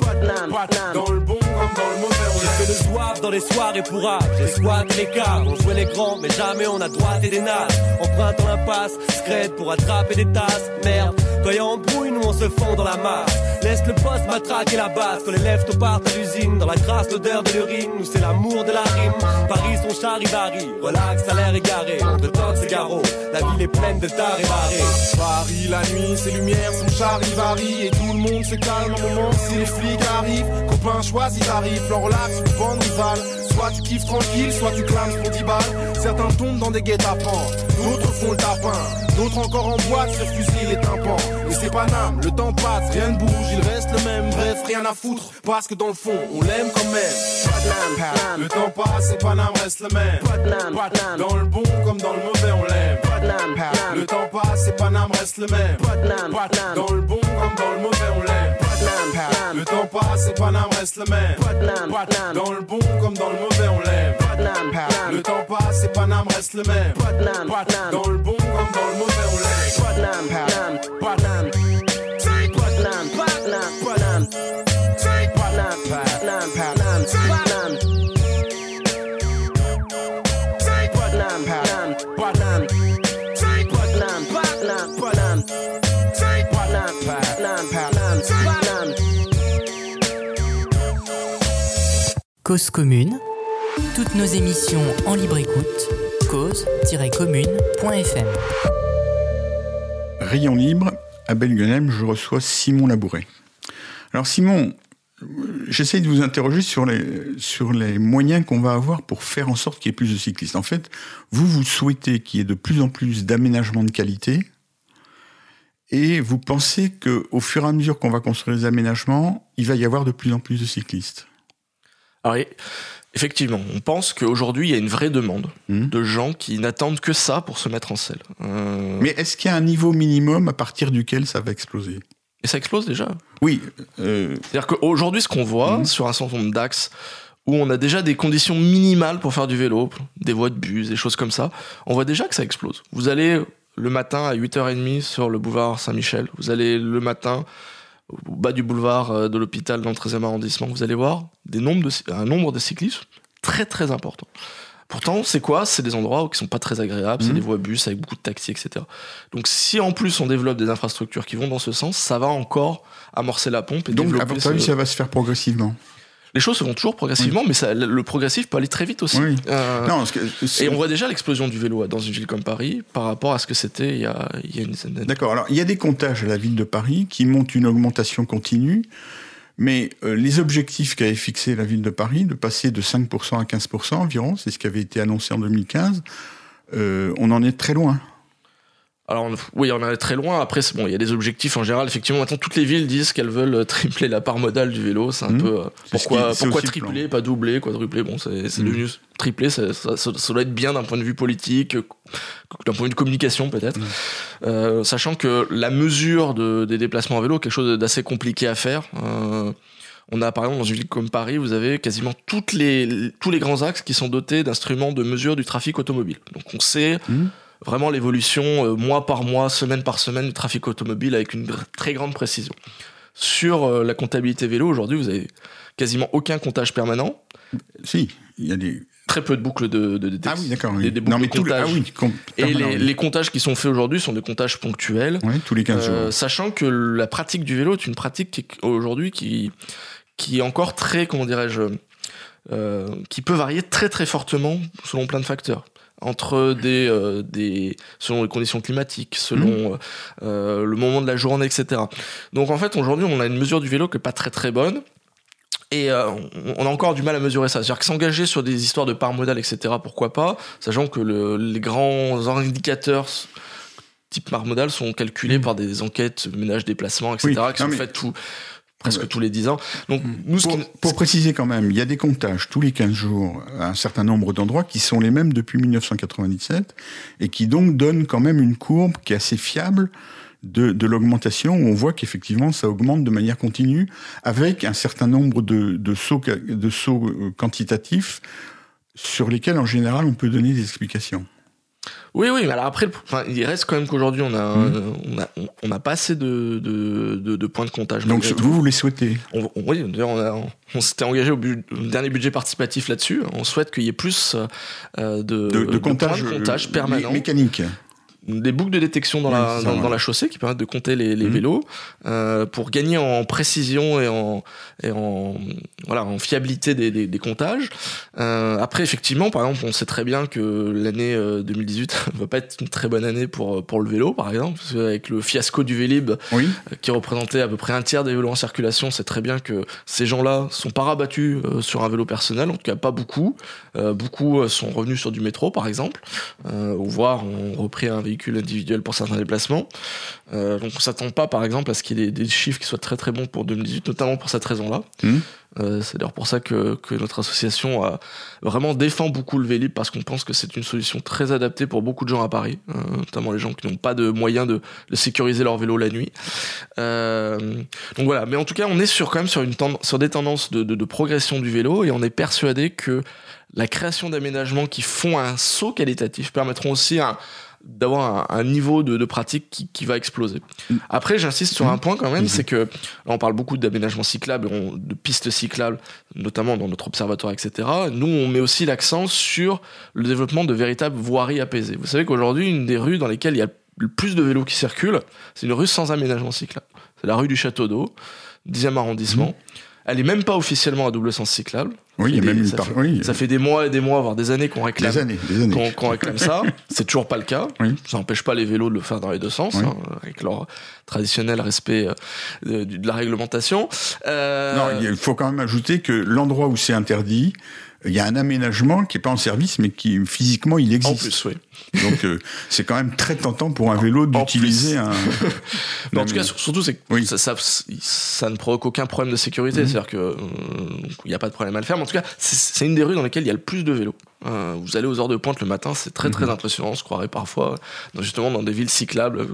Dans le bon comme dans le mauvais, on l'aime. J'ai fait le zouave dans les soirées pour âge. J'ai squatté les cars, on jouait les grands, mais jamais on a droité des nazes. Empruntant l'impasse, scred pour attraper des tasses. Merde, quand y'a embrouille, nous on se fond dans la masse. Laisse le poste matraquer la base. Quand les leftos partent à l'usine, dans la grasse l'odeur de l'urine, nous c'est l'amour de la rime. Paris son charivari, relax à l'air égaré. Entre tox et garrot, la ville est pleine de tard et barré. Paris la nuit, ses lumières son charivari. Et tout le monde se calme un moment si les flics arrivent. Copains choisis arrivent, plan relax ou bande rivale. Soit tu kiffes tranquille, soit tu clames pour dix balles. Certains tombent dans des guet-apens, d'autres font le tapin, d'autres encore en boîte sur fusil et tympan. Et c'est Paname, le temps passe, rien ne bouge, il reste le même. Bref, rien à foutre, parce que dans le fond, on l'aime quand même. Le temps passe et Paname reste le même. Dans le bon comme dans le mauvais, on l'aime. Le temps passe et Paname reste le même. Dans le bon comme dans le mauvais, on l'aime. Le temps passe et Paname reste le même. Dans le bon comme dans le mauvais, on l'aime. Le temps passe et Paname reste le même. Dans le bon comme dans le mauvais, on l'aime. Paname, Take Paname, Paname, Paname, Take Paname, Paname, Paname, Paname, Take Paname, Paname, Paname, Take Paname, Paname, Paname, Take Paname, Paname, Paname, Paname. Cause commune. Toutes nos émissions en libre écoute. cause tiret commune point f m. Rayons Libres, à Belguenem, je reçois Simon Labouret. Alors Simon, j'essaie de vous interroger sur les, sur les moyens qu'on va avoir pour faire en sorte qu'il y ait plus de cyclistes. En fait, vous, vous souhaitez qu'il y ait de plus en plus d'aménagements de qualité Et vous pensez qu'au fur et à mesure qu'on va construire les aménagements, il va y avoir de plus en plus de cyclistes? Alors, effectivement, on pense qu'aujourd'hui, il y a une vraie demande mmh. de gens qui n'attendent que ça pour se mettre en selle. Euh... Mais est-ce qu'il y a un niveau minimum à partir duquel ça va exploser? Et ça explose déjà. Oui. Euh... C'est-à-dire qu'aujourd'hui, ce qu'on voit mmh. sur un certain nombre d'axes, où on a déjà des conditions minimales pour faire du vélo, des voies de bus, des choses comme ça, on voit déjà que ça explose. Vous allez le matin à huit heures trente sur le boulevard Saint-Michel, vous allez le matin au bas du boulevard de l'hôpital dans le treizième arrondissement, vous allez voir des nombres de, un nombre de cyclistes très très important. Pourtant, c'est quoi ? C'est des endroits qui ne sont pas très agréables, mmh. c'est des voies bus avec beaucoup de taxis, et cetera. Donc si en plus on développe des infrastructures qui vont dans ce sens, ça va encore amorcer la pompe. Et donc à votre avis, ça va se faire progressivement ? Les choses se font toujours progressivement, oui. mais ça, le progressif peut aller très vite aussi. Oui. Euh, non, parce que, et on voit déjà l'explosion du vélo dans une ville comme Paris par rapport à ce que c'était il y a, il y a une dizaine d'années. D'accord. Alors, il y a des comptages à la ville de Paris qui montent une augmentation continue, mais euh, les objectifs qu'avait fixé la ville de Paris, de passer de cinq pour cent à quinze pour cent environ, c'est ce qui avait été annoncé en deux mille quinze, euh, on en est très loin. Alors, oui, on en est très loin. Après, bon, il y a des objectifs en général. Effectivement, maintenant, toutes les villes disent qu'elles veulent tripler la part modale du vélo. C'est un mmh. peu... Euh, pourquoi c'est pourquoi tripler, plan. Pas doubler, quadrupler ? Bon, c'est, c'est mmh. devenu... Tripler, ça, ça, ça doit être bien d'un point de vue politique, d'un point de vue de communication peut-être. Mmh. Euh, sachant que la mesure de, des déplacements à vélo est quelque chose d'assez compliqué à faire. Euh, on a, par exemple, dans une ville comme Paris, vous avez quasiment toutes les, tous les grands axes qui sont dotés d'instruments de mesure du trafic automobile. Donc, on sait... Mmh. Vraiment l'évolution, euh, mois par mois, semaine par semaine, du trafic automobile avec une gr- très grande précision. Sur euh, la comptabilité vélo, aujourd'hui, vous avez quasiment aucun comptage permanent. Si, il y a des... Très peu de boucles de, de, de, de, ah oui, d'accord, oui. Des, des boucles non, mais de comptage. Le... Ah oui, com- Et les, oui. les comptages qui sont faits aujourd'hui sont des comptages ponctuels. Oui, tous les quinze euh, jours. Sachant que la pratique du vélo est une pratique qui, aujourd'hui qui, qui est encore très, comment dirais-je, euh, qui peut varier très très fortement selon plein de facteurs. Entre des, euh, des, selon les conditions climatiques, selon mmh. euh, le moment de la journée, et cetera. Donc en fait, aujourd'hui, on a une mesure du vélo qui n'est pas très très bonne, et euh, on a encore du mal à mesurer ça. C'est-à-dire que s'engager sur des histoires de part modale, et cetera, pourquoi pas, sachant que le, les grands indicateurs type part modale sont calculés mmh. par des enquêtes, ménage, déplacement, et cetera, oui, qui sont mais... faites tout... presque ouais. tous les dix ans. Donc, nous, pour, qui... pour préciser quand même, il y a des comptages tous les quinze jours à un certain nombre d'endroits qui sont les mêmes depuis dix-neuf cent quatre-vingt-dix-sept et qui donc donnent quand même une courbe qui est assez fiable de, de l'augmentation, où on voit qu'effectivement ça augmente de manière continue avec un certain nombre de, de, sauts, de sauts quantitatifs sur lesquels en général on peut donner des explications. Oui, oui, mais alors après, enfin, il reste quand même qu'aujourd'hui, on n'a mmh. on on a pas assez de, de, de, de points de comptage. Donc, vous, tout. vous les souhaitez on, on, Oui, d'ailleurs, on, a, on s'était engagé au, bu, au dernier budget participatif là-dessus. On souhaite qu'il y ait plus euh, de, de, de, de comptage, points de comptage euh, permanents. Mécaniques. Des boucles de détection dans, ouais, la, dans, dans la chaussée qui permettent de compter les, les mmh. vélos euh, pour gagner en précision et en, et en, voilà, en fiabilité des, des, des comptages. Euh, après, effectivement, par exemple, on sait très bien que l'année deux mille dix-huit ne va pas être une très bonne année pour, pour le vélo, par exemple, parce qu'avec le fiasco du Vélib, oui. euh, qui représentait à peu près un tiers des vélos en circulation, c'est très bien que ces gens-là sont pas rabattus euh, sur un vélo personnel, en tout cas pas beaucoup. Euh, beaucoup sont revenus sur du métro, par exemple, euh, voire ont repris un véhicule individuel pour certains déplacements. Euh, donc on s'attend pas par exemple à ce qu'il y ait des, des chiffres qui soient très très bons pour deux mille dix-huit, notamment pour cette raison-là. Mmh. Euh, c'est d'ailleurs pour ça que, que notre association a vraiment défend beaucoup le Vélib, parce qu'on pense que c'est une solution très adaptée pour beaucoup de gens à Paris, euh, notamment les gens qui n'ont pas de moyens de, de sécuriser leur vélo la nuit. Euh, donc voilà, mais en tout cas on est sur, quand même sur, une tend- sur des tendances de, de, de progression du vélo, et on est persuadé que la création d'aménagements qui font un saut qualitatif permettront aussi un d'avoir un, un niveau de, de pratique qui, qui va exploser. Après, j'insiste sur un point quand même, c'est que là, on parle beaucoup d'aménagements cyclables, on, de pistes cyclables, notamment dans notre observatoire, et cetera. Nous, on met aussi l'accent sur le développement de véritables voiries apaisées. Vous savez qu'aujourd'hui, une des rues dans lesquelles il y a le plus de vélos qui circulent, c'est une rue sans aménagement cyclable. C'est la rue du Château d'Eau, dixième arrondissement. Mmh. Elle n'est même pas officiellement à double sens cyclable. Oui, il y a des, même une ça, par... fait, oui. ça fait des mois et des mois, voire des années qu'on réclame, des années, des années. Qu'on, qu'on réclame ça. C'est toujours pas le cas. Oui. Ça n'empêche pas les vélos de le faire dans les deux sens, oui. hein, avec leur traditionnel respect de, de la réglementation. Euh... Non, il faut quand même ajouter que l'endroit où c'est interdit, il y a un aménagement qui n'est pas en service, mais qui physiquement il existe. En plus, oui. Donc euh, c'est quand même très tentant pour un vélo d'utiliser en un. Mais en tout cas, surtout, c'est que oui. ça, ça, ça ne provoque aucun problème de sécurité. Mmh. C'est-à-dire qu'il n'y euh, a pas de problème à le faire. Mais en tout cas, c'est, c'est une des rues dans lesquelles il y a le plus de vélos. Euh, vous allez aux heures de pointe le matin, c'est très très mmh. impressionnant. On se croirait parfois dans, justement dans des villes cyclables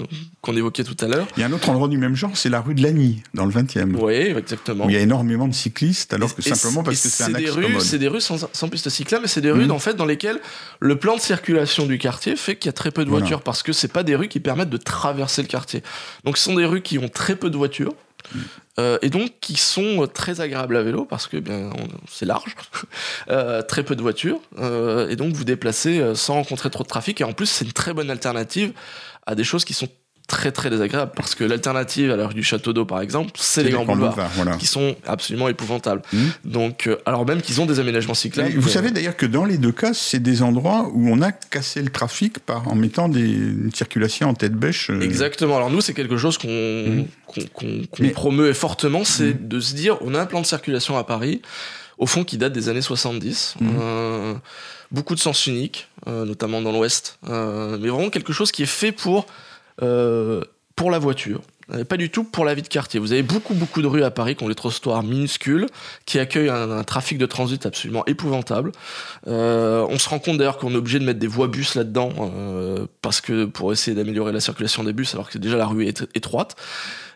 qu'on évoquait tout à l'heure. Il y a un autre endroit du même genre, c'est la rue de Lagny, dans le vingtième. Oui, exactement. Où il y a énormément de cyclistes, alors que et simplement parce que c'est, c'est un axe commode. C'est des rues sans, sans piste cyclable, mais c'est des rues mmh. en fait, dans lesquelles le plan de circulation du quartier fait qu'il y a très peu de voitures, voilà. parce que c'est pas des rues qui permettent de traverser le quartier. Donc ce sont des rues qui ont très peu de voitures. Mmh. Euh, et donc qui sont très agréables à vélo parce que eh bien, on, c'est large, euh, très peu de voitures, euh, et donc vous déplacez sans rencontrer trop de trafic. Et en plus, c'est une très bonne alternative à des choses qui sont très très désagréables, parce que l'alternative à la rue du Château d'Eau par exemple, c'est, c'est les grands boulevards, boulevards voilà. qui sont absolument épouvantables. Mmh. Donc, euh, alors même qu'ils ont des aménagements cyclables. Mais vous euh... savez d'ailleurs que dans les deux cas, c'est des endroits où on a cassé le trafic par en mettant des une circulation en tête bêche. Euh... Exactement. Alors nous, c'est quelque chose qu'on mmh. qu'on, qu'on, qu'on Mais... promeut fortement, c'est mmh. de se dire, on a un plan de circulation à Paris, au fond qui date des années soixante-dix. Mmh. Euh, beaucoup de sens unique, euh, notamment dans l'Ouest. Euh, mais vraiment quelque chose qui est fait pour Euh, pour la voiture, et pas du tout pour la vie de quartier. Vous avez beaucoup beaucoup de rues à Paris qui ont des trottoirs minuscules, qui accueillent un, un trafic de transit absolument épouvantable. Euh, on se rend compte d'ailleurs qu'on est obligé de mettre des voies bus là-dedans, euh, parce que pour essayer d'améliorer la circulation des bus, alors que déjà la rue est étroite.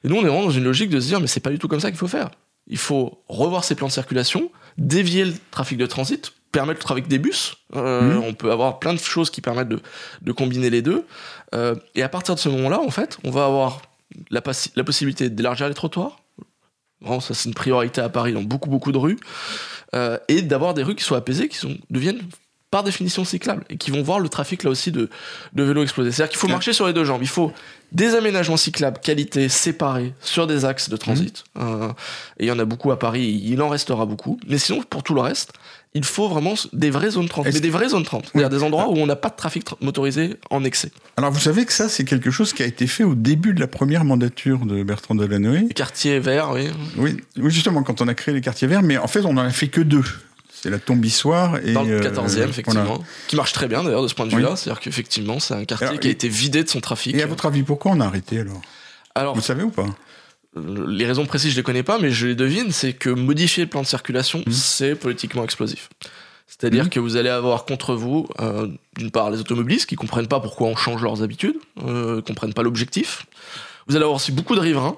Et nous, on est vraiment dans une logique de se dire, mais c'est pas du tout comme ça qu'il faut faire. Il faut revoir ses plans de circulation, dévier le trafic de transit, permettre le trafic des bus. Euh, mmh. On peut avoir plein de choses qui permettent de, de combiner les deux. Euh, et à partir de ce moment-là, en fait, on va avoir la, passi- la possibilité d'élargir les trottoirs. Vraiment, ça, c'est une priorité à Paris dans beaucoup, beaucoup de rues. Euh, et d'avoir des rues qui soient apaisées, qui sont, deviennent par définition cyclables et qui vont voir le trafic, là aussi, de, de vélos exploser. C'est-à-dire qu'il faut marcher sur les deux jambes. Il faut des aménagements cyclables, qualité, séparés, sur des axes de transit. Mmh. Euh, et il y en a beaucoup à Paris, il en restera beaucoup. Mais sinon, pour tout le reste, il faut vraiment des vraies zones trente. Est-ce mais des vraies zones trente, c'est-à-dire oui. des endroits où on n'a pas de trafic tra- motorisé en excès. Alors vous savez que ça, c'est quelque chose qui a été fait au début de la première mandature de Bertrand Delanoë. Les quartiers verts, oui. Oui, oui justement, quand on a créé les quartiers verts, mais en fait, on n'en a fait que deux. C'est la Tombissoire et... Dans le quatorzième, euh, effectivement. Voilà. Qui marche très bien, d'ailleurs, de ce point de vue-là. Oui. C'est-à-dire qu'effectivement, c'est un quartier alors, qui a été vidé de son trafic. Et à votre avis, pourquoi on a arrêté, alors, alors vous savez ou pas? Les raisons précises, je les connais pas, mais je les devine. C'est que modifier le plan de circulation, mmh. c'est politiquement explosif. C'est-à-dire mmh. que vous allez avoir contre vous, euh, d'une part, les automobilistes qui comprennent pas pourquoi on change leurs habitudes, euh, comprennent pas l'objectif. Vous allez avoir aussi beaucoup de riverains,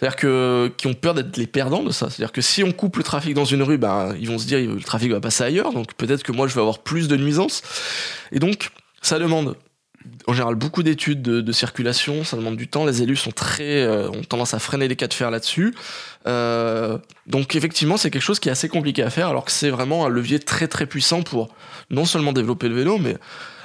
c'est-à-dire que, qui ont peur d'être les perdants de ça. C'est-à-dire que si on coupe le trafic dans une rue, ben, ils vont se dire le trafic va passer ailleurs, donc peut-être que moi je vais avoir plus de nuisances. Et donc, ça demande en général beaucoup d'études de, de circulation, ça demande du temps, les élus sont très, euh, ont tendance à freiner les cas de fer là-dessus. Euh, donc effectivement, c'est quelque chose qui est assez compliqué à faire, alors que c'est vraiment un levier très très puissant pour non seulement développer le vélo, mais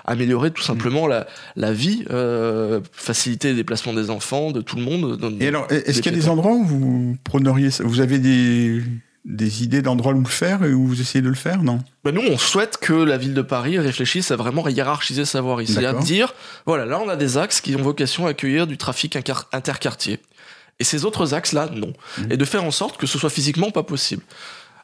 améliorer tout simplement mmh. la, la vie, euh, faciliter les déplacements des enfants, de tout le monde. Dans, et alors, est-ce qu'il y a des endroits où vous prôneriez ça ? Vous avez des, des idées d'endroits où le faire et où vous essayez de le faire, non ? Ben nous, on souhaite que la ville de Paris réfléchisse à vraiment hiérarchiser sa voirie. C'est-à-dire dire, voilà, là on a des axes qui ont vocation à accueillir du trafic interquartier. Et ces autres axes-là, non. Mmh. Et de faire en sorte que ce soit physiquement pas possible.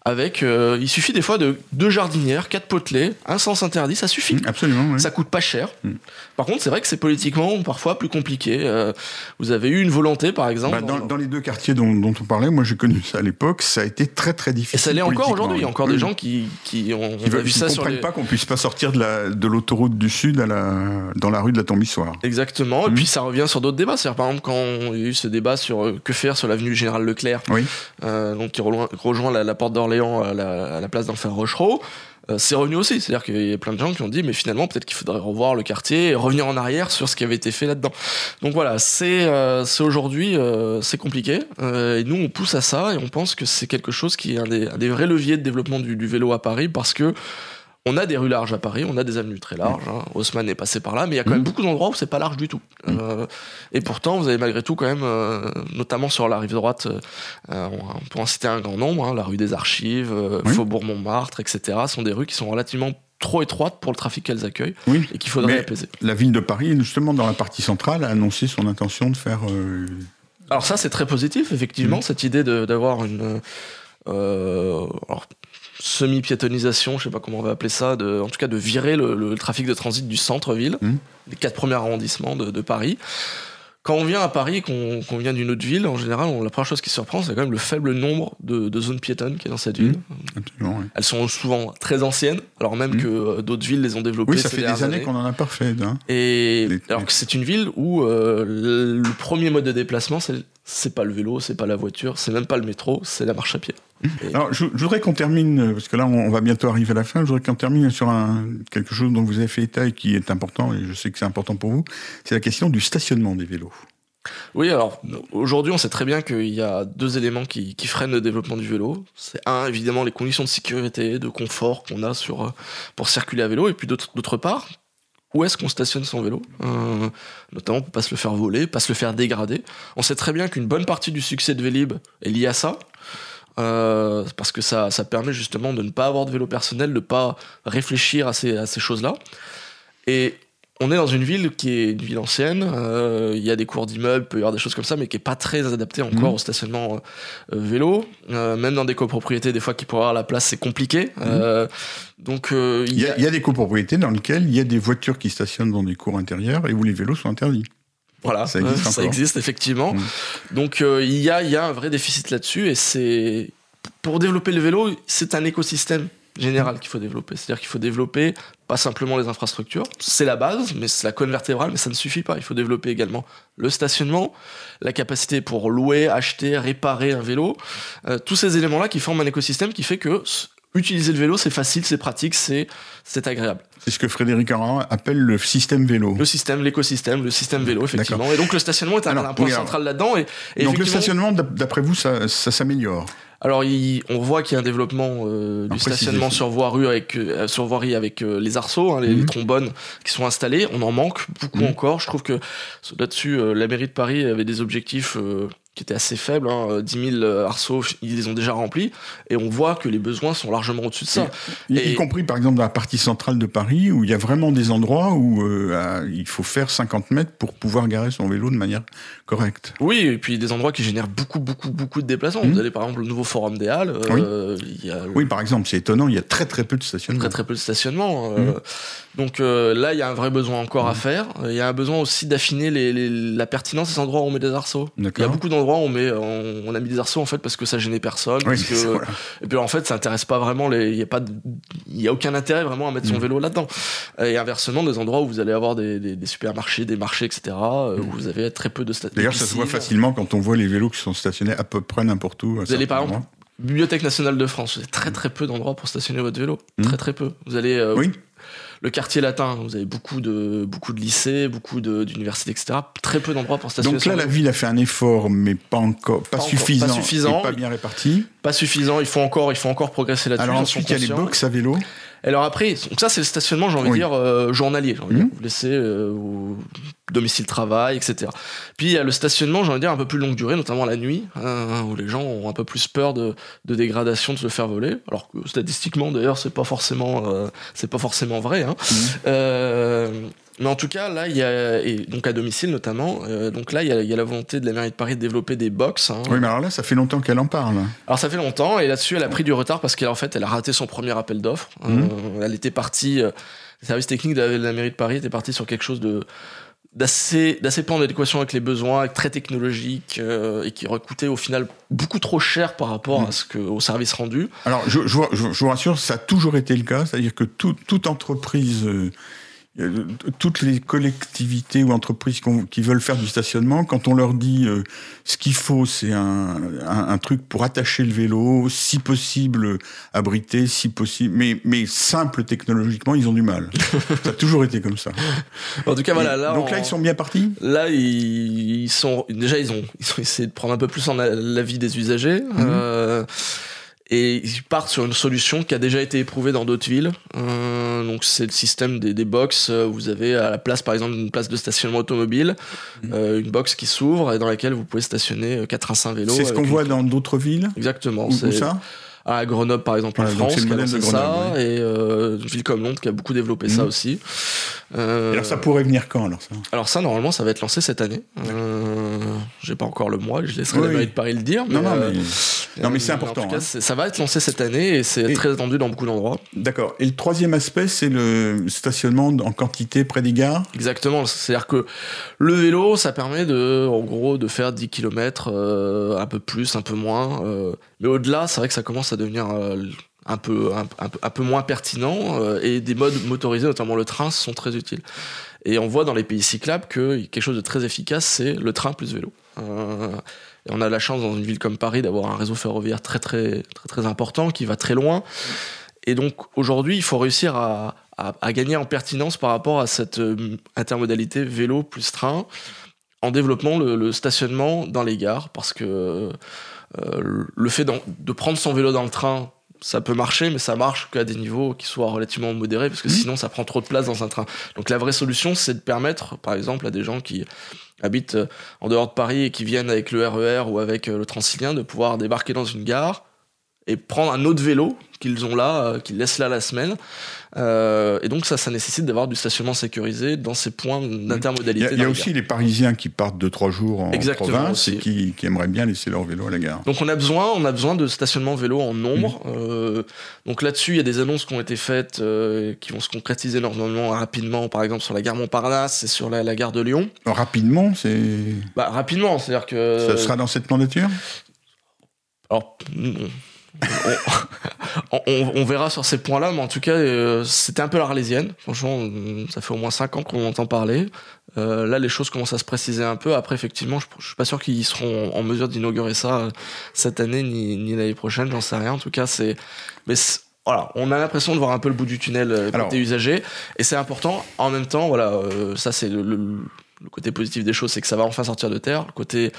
Avec, euh, il suffit des fois de deux jardinières, quatre potelets, un sens interdit, ça suffit. Absolument. Oui. Ça coûte pas cher. Mm. Par contre, c'est vrai que c'est politiquement parfois plus compliqué. Euh, vous avez eu une volonté, par exemple. Bah, dans, en... dans les deux quartiers dont, dont on parlait, moi j'ai connu ça à l'époque, ça a été très très difficile. Et ça l'est encore aujourd'hui. Il y a encore oui. des gens qui qui ont qui on veulent, vu ça sur les. Ils ne comprennent pas qu'on puisse pas sortir de la de l'autoroute du Sud à la dans la rue de la Tombissoire. Exactement. Mm. Et puis ça revient sur d'autres débats. C'est-à-dire, par exemple, quand il y a eu ce débat sur euh, que faire sur l'avenue Général Leclerc, oui. euh, donc qui rejoint, rejoint la, la porte d'Orléans. À la, à la place d'Enfer Rochereau, euh, c'est revenu aussi. C'est-à-dire qu'il y a plein de gens qui ont dit, mais finalement, peut-être qu'il faudrait revoir le quartier et revenir en arrière sur ce qui avait été fait là-dedans. Donc voilà, c'est, euh, c'est aujourd'hui, euh, c'est compliqué. Euh, et nous, on pousse à ça et on pense que c'est quelque chose qui est un des, un des vrais leviers de développement du, du vélo à Paris, parce que on a des rues larges à Paris, on a des avenues très larges. Hein. Haussmann est passé par là, mais il y a quand mmh. même beaucoup d'endroits où c'est pas large du tout. Mmh. Euh, et pourtant, vous avez malgré tout quand même, euh, notamment sur la rive droite, euh, on peut en citer un grand nombre, hein, la rue des Archives, euh, oui. Faubourg-Montmartre, et cetera, sont des rues qui sont relativement trop étroites pour le trafic qu'elles accueillent oui. et qu'il faudrait apaiser. La ville de Paris, justement, dans la partie centrale, a annoncé son intention de faire... Euh... Alors ça, c'est très positif, effectivement, mmh. cette idée de, d'avoir une... Euh, alors, semi-piétonisation, je sais pas comment on va appeler ça, de, en tout cas de virer le, le trafic de transit du centre-ville, mmh. les quatre premiers arrondissements de, de Paris. Quand on vient à Paris, qu'on, qu'on vient d'une autre ville, en général, on, la première chose qui surprend, c'est quand même le faible nombre de, de zones piétonnes qu'il y a dans cette ville. Mmh, absolument, oui. Elles sont souvent très anciennes, alors même mmh. que euh, d'autres villes les ont développées. Oui, ça fait des années, années qu'on n'en a pas fait. Hein. Et les... alors que c'est une ville où euh, le, le premier mode de déplacement, c'est, c'est pas le vélo, c'est pas la voiture, c'est même pas le métro, c'est la marche à pied. Mmh. Et... Alors, je, je voudrais qu'on termine, parce que là, on va bientôt arriver à la fin, je voudrais qu'on termine sur un, quelque chose dont vous avez fait état et qui est important, et je sais que c'est important pour vous, c'est la question du stationnement des vélos. Oui, alors aujourd'hui on sait très bien qu'il y a deux éléments qui, qui freinent le développement du vélo. C'est un, évidemment, les conditions de sécurité, de confort qu'on a sur, pour circuler à vélo, et puis d'autre, d'autre part, où est-ce qu'on stationne son vélo ? euh, Notamment pour ne pas se le faire voler, pas se le faire dégrader. On sait très bien qu'une bonne partie du succès de Vélib est liée à ça, euh, parce que ça, ça permet justement de ne pas avoir de vélo personnel, de ne pas réfléchir à ces, à ces choses-là. Et on est dans une ville qui est une ville ancienne, il euh, y a des cours d'immeubles, il peut y avoir des choses comme ça, mais qui n'est pas très adaptée encore mmh. au stationnement euh, vélo. Euh, même dans des copropriétés, des fois, qui pourraient avoir la place, c'est compliqué. Mmh. Euh, donc, euh, il y a... y, y a des copropriétés dans lesquelles il y a des voitures qui stationnent dans des cours intérieurs et où les vélos sont interdits. Voilà, ça existe, euh, ça existe effectivement. Mmh. Donc il euh, y, a, y a un vrai déficit là-dessus, et c'est... pour développer le vélo, c'est un écosystème général qu'il faut développer. C'est-à-dire qu'il faut développer pas simplement les infrastructures, c'est la base, mais c'est la colonne vertébrale, mais ça ne suffit pas. Il faut développer également le stationnement, la capacité pour louer, acheter, réparer un vélo, euh, tous ces éléments-là qui forment un écosystème qui fait que utiliser le vélo, c'est facile, c'est pratique, c'est, c'est agréable. C'est ce que Frédéric Aran appelle le système vélo. Le système, l'écosystème, le système vélo, effectivement. D'accord. Et donc le stationnement est un, alors, un point oui, central là-dedans. Et, et donc le stationnement, d'après vous, ça, ça s'améliore ? Alors, il, on voit qu'il y a un développement euh, du stationnement sur voie rue avec, euh, sur voirie avec euh, les arceaux, hein, les, mmh. les trombones qui sont installés. On en manque beaucoup mmh. encore. Je trouve que là-dessus, euh, la mairie de Paris avait des objectifs euh, qui étaient assez faibles. Hein. dix mille arceaux, ils les ont déjà remplis. Et on voit que les besoins sont largement au-dessus de ça. Et, et, y compris, par exemple, dans la partie centrale de Paris, où il y a vraiment des endroits où euh, à, il faut faire cinquante mètres pour pouvoir garer son vélo de manière correcte. Oui, et puis des endroits qui génèrent beaucoup, beaucoup, beaucoup de déplacements. Mmh. Vous allez, par exemple, le nouveau Forum des Halles. Euh, oui. Y a le... oui, par exemple, c'est étonnant, il y a très très peu de stationnement. Très très peu de stationnement. Euh, mmh. Donc euh, là, il y a un vrai besoin encore mmh. à faire. Il y a un besoin aussi d'affiner les, les, la pertinence des endroits où on met des arceaux. Il y a beaucoup d'endroits où on, met, on, on a mis des arceaux en fait parce que ça gênait personne. Oui, parce que... ça, voilà. Et puis en fait, ça intéresse pas vraiment. Il n'y a, pas de... y a aucun intérêt vraiment à mettre mmh. son vélo là-dedans. Et inversement, des endroits où vous allez avoir des, des, des supermarchés, des marchés, et cetera, mmh. où vous avez très peu de stationnement. D'ailleurs, piscines. Ça se voit facilement quand on voit les vélos qui sont stationnés à peu près n'importe où. Vous allez par exemple Bibliothèque nationale de France, vous avez très très peu d'endroits pour stationner votre vélo, mmh. très très peu. Vous allez euh, oui. le quartier latin, vous avez beaucoup de beaucoup de lycées, beaucoup de, d'universités, et cetera. Très peu d'endroits pour stationner. Donc là, la ville a fait un effort, mais pas encore, pas, pas suffisant, encore, pas suffisant, et pas bien réparti. Pas suffisant, il faut encore, il faut encore progresser là-dessus. Alors ensuite, il y a les box à vélo. Alors après, donc ça c'est le stationnement, j'ai envie oui. de dire euh, journalier, j'ai envie mmh. de dire, vous laissez euh, au domicile travail, et cetera. Puis il y a le stationnement, j'ai envie de dire un peu plus longue durée, notamment la nuit, euh, où les gens ont un peu plus peur de, de dégradation, de se faire voler. Alors que statistiquement d'ailleurs c'est pas forcément euh, c'est pas forcément vrai. Hein. Mmh. Euh, mais en tout cas là il y a et donc à domicile notamment, euh, donc là il y a, y a la volonté de la mairie de Paris de développer des box. Hein. Oui, mais alors là ça fait longtemps qu'elle en parle. Alors ça fait longtemps, et là-dessus elle a pris du retard parce qu'elle en fait elle a raté son premier appel d'offres. Mmh. Euh, Elle était partie, euh, les services techniques de la, de la mairie de Paris étaient partis sur quelque chose de, d'assez, d'assez peu en adéquation avec les besoins, très technologique, euh, et qui coûtait au final beaucoup trop cher par rapport mmh. à ce que, au service rendu. Alors, je, je, je, je vous rassure, ça a toujours été le cas, c'est-à-dire que tout, toute entreprise, euh, toutes les collectivités ou entreprises qui veulent faire du stationnement, quand on leur dit euh, ce qu'il faut, c'est un, un, un truc pour attacher le vélo, si possible abrité, si possible, mais, mais simple technologiquement, ils ont du mal. Ça a toujours été comme ça. En tout cas, voilà. Là, donc là, on... ils sont bien partis. Là, ils, ils sont déjà, ils ont, ils ont essayé de prendre un peu plus en l'avis des usagers. Mmh. Euh... Et ils partent sur une solution qui a déjà été éprouvée dans d'autres villes. Euh, donc c'est le système des, des box. Vous avez à la place, par exemple, une place de stationnement automobile, mmh. euh, une box qui s'ouvre et dans laquelle vous pouvez stationner quatre à cinq vélos. C'est ce qu'on une... voit dans d'autres villes ? Exactement. Où, c'est... où ça ? À Grenoble, par exemple, en ouais, France, qui a lancé ça, oui. et euh, une ville comme Londres qui a beaucoup développé mmh. ça aussi. Euh... Et alors ça pourrait venir quand alors ça, alors ça, normalement, ça va être lancé cette année. Euh... j'ai pas encore le mois, je laisserai oui. les mairies de Paris le dire. Non, mais, non, mais, euh, non, mais c'est important. En tout cas, hein. Ça va être lancé cette année et c'est et, très attendu dans beaucoup d'endroits. D'accord. Et le troisième aspect, c'est le stationnement en quantité près des gares. Exactement. C'est-à-dire que le vélo, ça permet de, en gros, de faire dix kilomètres, euh, un peu plus, un peu moins. Euh, mais au-delà, c'est vrai que ça commence à devenir... Euh, Un peu, un, un, un peu moins pertinent euh, et des modes motorisés, notamment le train, sont très utiles. Et on voit dans les pays cyclables que quelque chose de très efficace, c'est le train plus vélo. Euh, et on a la chance dans une ville comme Paris d'avoir un réseau ferroviaire très, très, très, très important qui va très loin. Et donc aujourd'hui, il faut réussir à, à, à gagner en pertinence par rapport à cette euh, intermodalité vélo plus train en développant le, le stationnement dans les gares, parce que euh, le fait de prendre son vélo dans le train, ça peut marcher, mais ça marche qu'à des niveaux qui soient relativement modérés, parce que mmh. sinon ça prend trop de place dans un train. Donc la vraie solution, c'est de permettre, par exemple, à des gens qui habitent en dehors de Paris et qui viennent avec le R E R ou avec le Transilien, de pouvoir débarquer dans une gare et prendre un autre vélo qu'ils ont là, euh, qu'ils laissent là la semaine. Euh, et donc ça, ça nécessite d'avoir du stationnement sécurisé dans ces points d'intermodalité. Il y a, y a aussi les Parisiens qui partent deux, trois jours en Exactement, province aussi. et qui, qui aimeraient bien laisser leur vélo à la gare. Donc on a besoin, on a besoin de stationnement vélo en nombre. Mmh. Euh, donc là-dessus, il y a des annonces qui ont été faites, euh, qui vont se concrétiser normalement rapidement, par exemple sur la gare Montparnasse et sur la, la gare de Lyon. Rapidement, c'est... Bah, rapidement, c'est-à-dire que... Ça sera dans cette mandature ? Alors... Non. on, on, on verra sur ces points-là, mais en tout cas, euh, c'était un peu l'arlésienne. Franchement, ça fait au moins cinq ans qu'on entend parler. Euh, là, les choses commencent à se préciser un peu. Après, effectivement, je, je suis pas sûr qu'ils seront en mesure d'inaugurer ça cette année ni, ni l'année prochaine. J'en sais rien. En tout cas, c'est. Mais c'est, voilà, on a l'impression de voir un peu le bout du tunnel côté usagé, et c'est important. En même temps, voilà, euh, ça c'est le. le Le côté positif des choses, c'est que ça va enfin sortir de terre. Le côté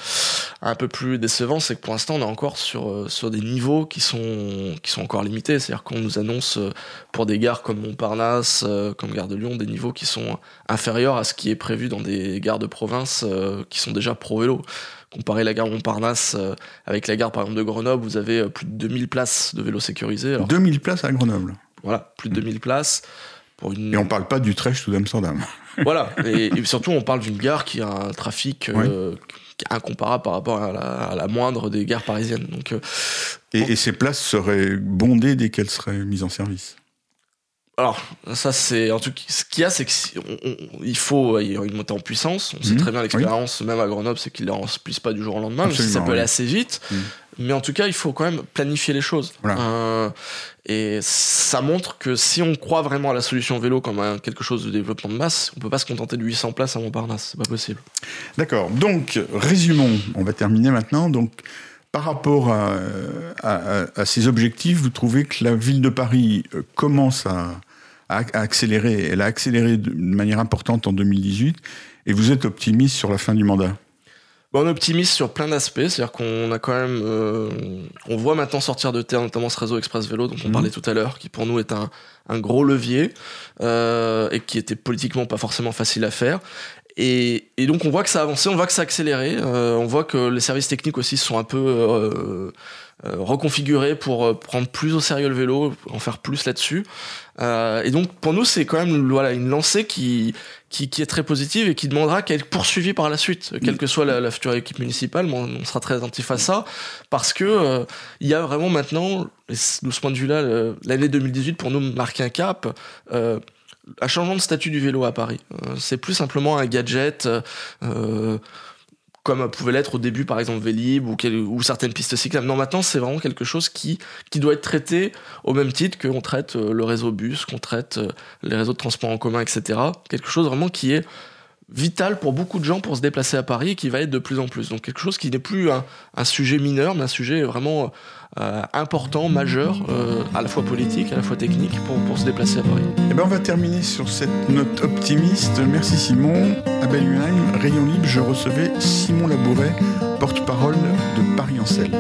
un peu plus décevant, c'est que pour l'instant, on est encore sur, sur des niveaux qui sont, qui sont encore limités. C'est-à-dire qu'on nous annonce pour des gares comme Montparnasse, comme Gare de Lyon, des niveaux qui sont inférieurs à ce qui est prévu dans des gares de province qui sont déjà pro-vélo. Comparer la gare Montparnasse avec la gare, par exemple, de Grenoble, vous avez plus de deux mille places de vélos sécurisés. Alors, deux mille places à Grenoble. Voilà, plus de deux mille places. Pour une... Et on parle pas d'Utrecht ou d'Amsterdam. Voilà, et, et surtout on parle d'une gare qui a un trafic oui. euh, incomparable par rapport à la, à la moindre des gares parisiennes. Donc, euh, et, on... et ces places seraient bondées dès qu'elles seraient mises en service. Alors, ça c'est en tout cas, ce qu'il y a, c'est qu'il faut il y a une montée en puissance. On mmh, sait très bien l'expérience, oui. même à Grenoble, c'est qu'ils ne remplissent pas du jour au lendemain. Absolument, ça peut oui. aller assez vite. Mmh. Mais en tout cas, il faut quand même planifier les choses. Voilà. Euh, et ça montre que si on croit vraiment à la solution vélo comme à quelque chose de développement de masse, on ne peut pas se contenter de huit cents places à Montparnasse. C'est pas possible. D'accord. Donc, résumons. On va terminer maintenant. Donc, par rapport à, à, à, à ces objectifs, vous trouvez que la ville de Paris commence à, à accélérer. Elle a accéléré de manière importante en deux mille dix-huit. Et vous êtes optimiste sur la fin du mandat ? On est optimiste sur plein d'aspects, c'est-à-dire qu'on a quand même, euh, on voit maintenant sortir de terre notamment ce réseau Express Vélo dont on mmh. parlait tout à l'heure, qui pour nous est un, un gros levier euh, et qui était politiquement pas forcément facile à faire. Et, et donc on voit que ça a avancé, on voit que ça a accéléré, euh, on voit que les services techniques aussi sont un peu euh, euh, reconfigurés pour prendre plus au sérieux le vélo, en faire plus là-dessus. Euh, et donc pour nous c'est quand même voilà une lancée qui Qui, qui est très positive et qui demandera qu'elle soit poursuivie par la suite, quelle que soit la, la future équipe municipale. On, on sera très attentif à ça parce que euh, il y a vraiment maintenant, de ce point de vue-là, le, l'année deux mille dix-huit pour nous marque un cap. Euh, un changement de statut du vélo à Paris, euh, c'est plus simplement un gadget. Euh, comme pouvait l'être au début, par exemple, Vélib ou, quel, ou certaines pistes cyclables. Non, maintenant, c'est vraiment quelque chose qui, qui doit être traité au même titre qu'on traite le réseau bus, qu'on traite les réseaux de transport en commun, et cetera. Quelque chose vraiment qui est vital pour beaucoup de gens pour se déplacer à Paris et qui va être de plus en plus. Donc quelque chose qui n'est plus un, un sujet mineur, mais un sujet vraiment euh, important, majeur, euh, à la fois politique, à la fois technique, pour, pour se déplacer à Paris. Et ben on va terminer sur cette note optimiste. Merci Simon. À Belluheim, Rayons Libres, je recevais Simon Labouret, porte-parole de Paris en Selle.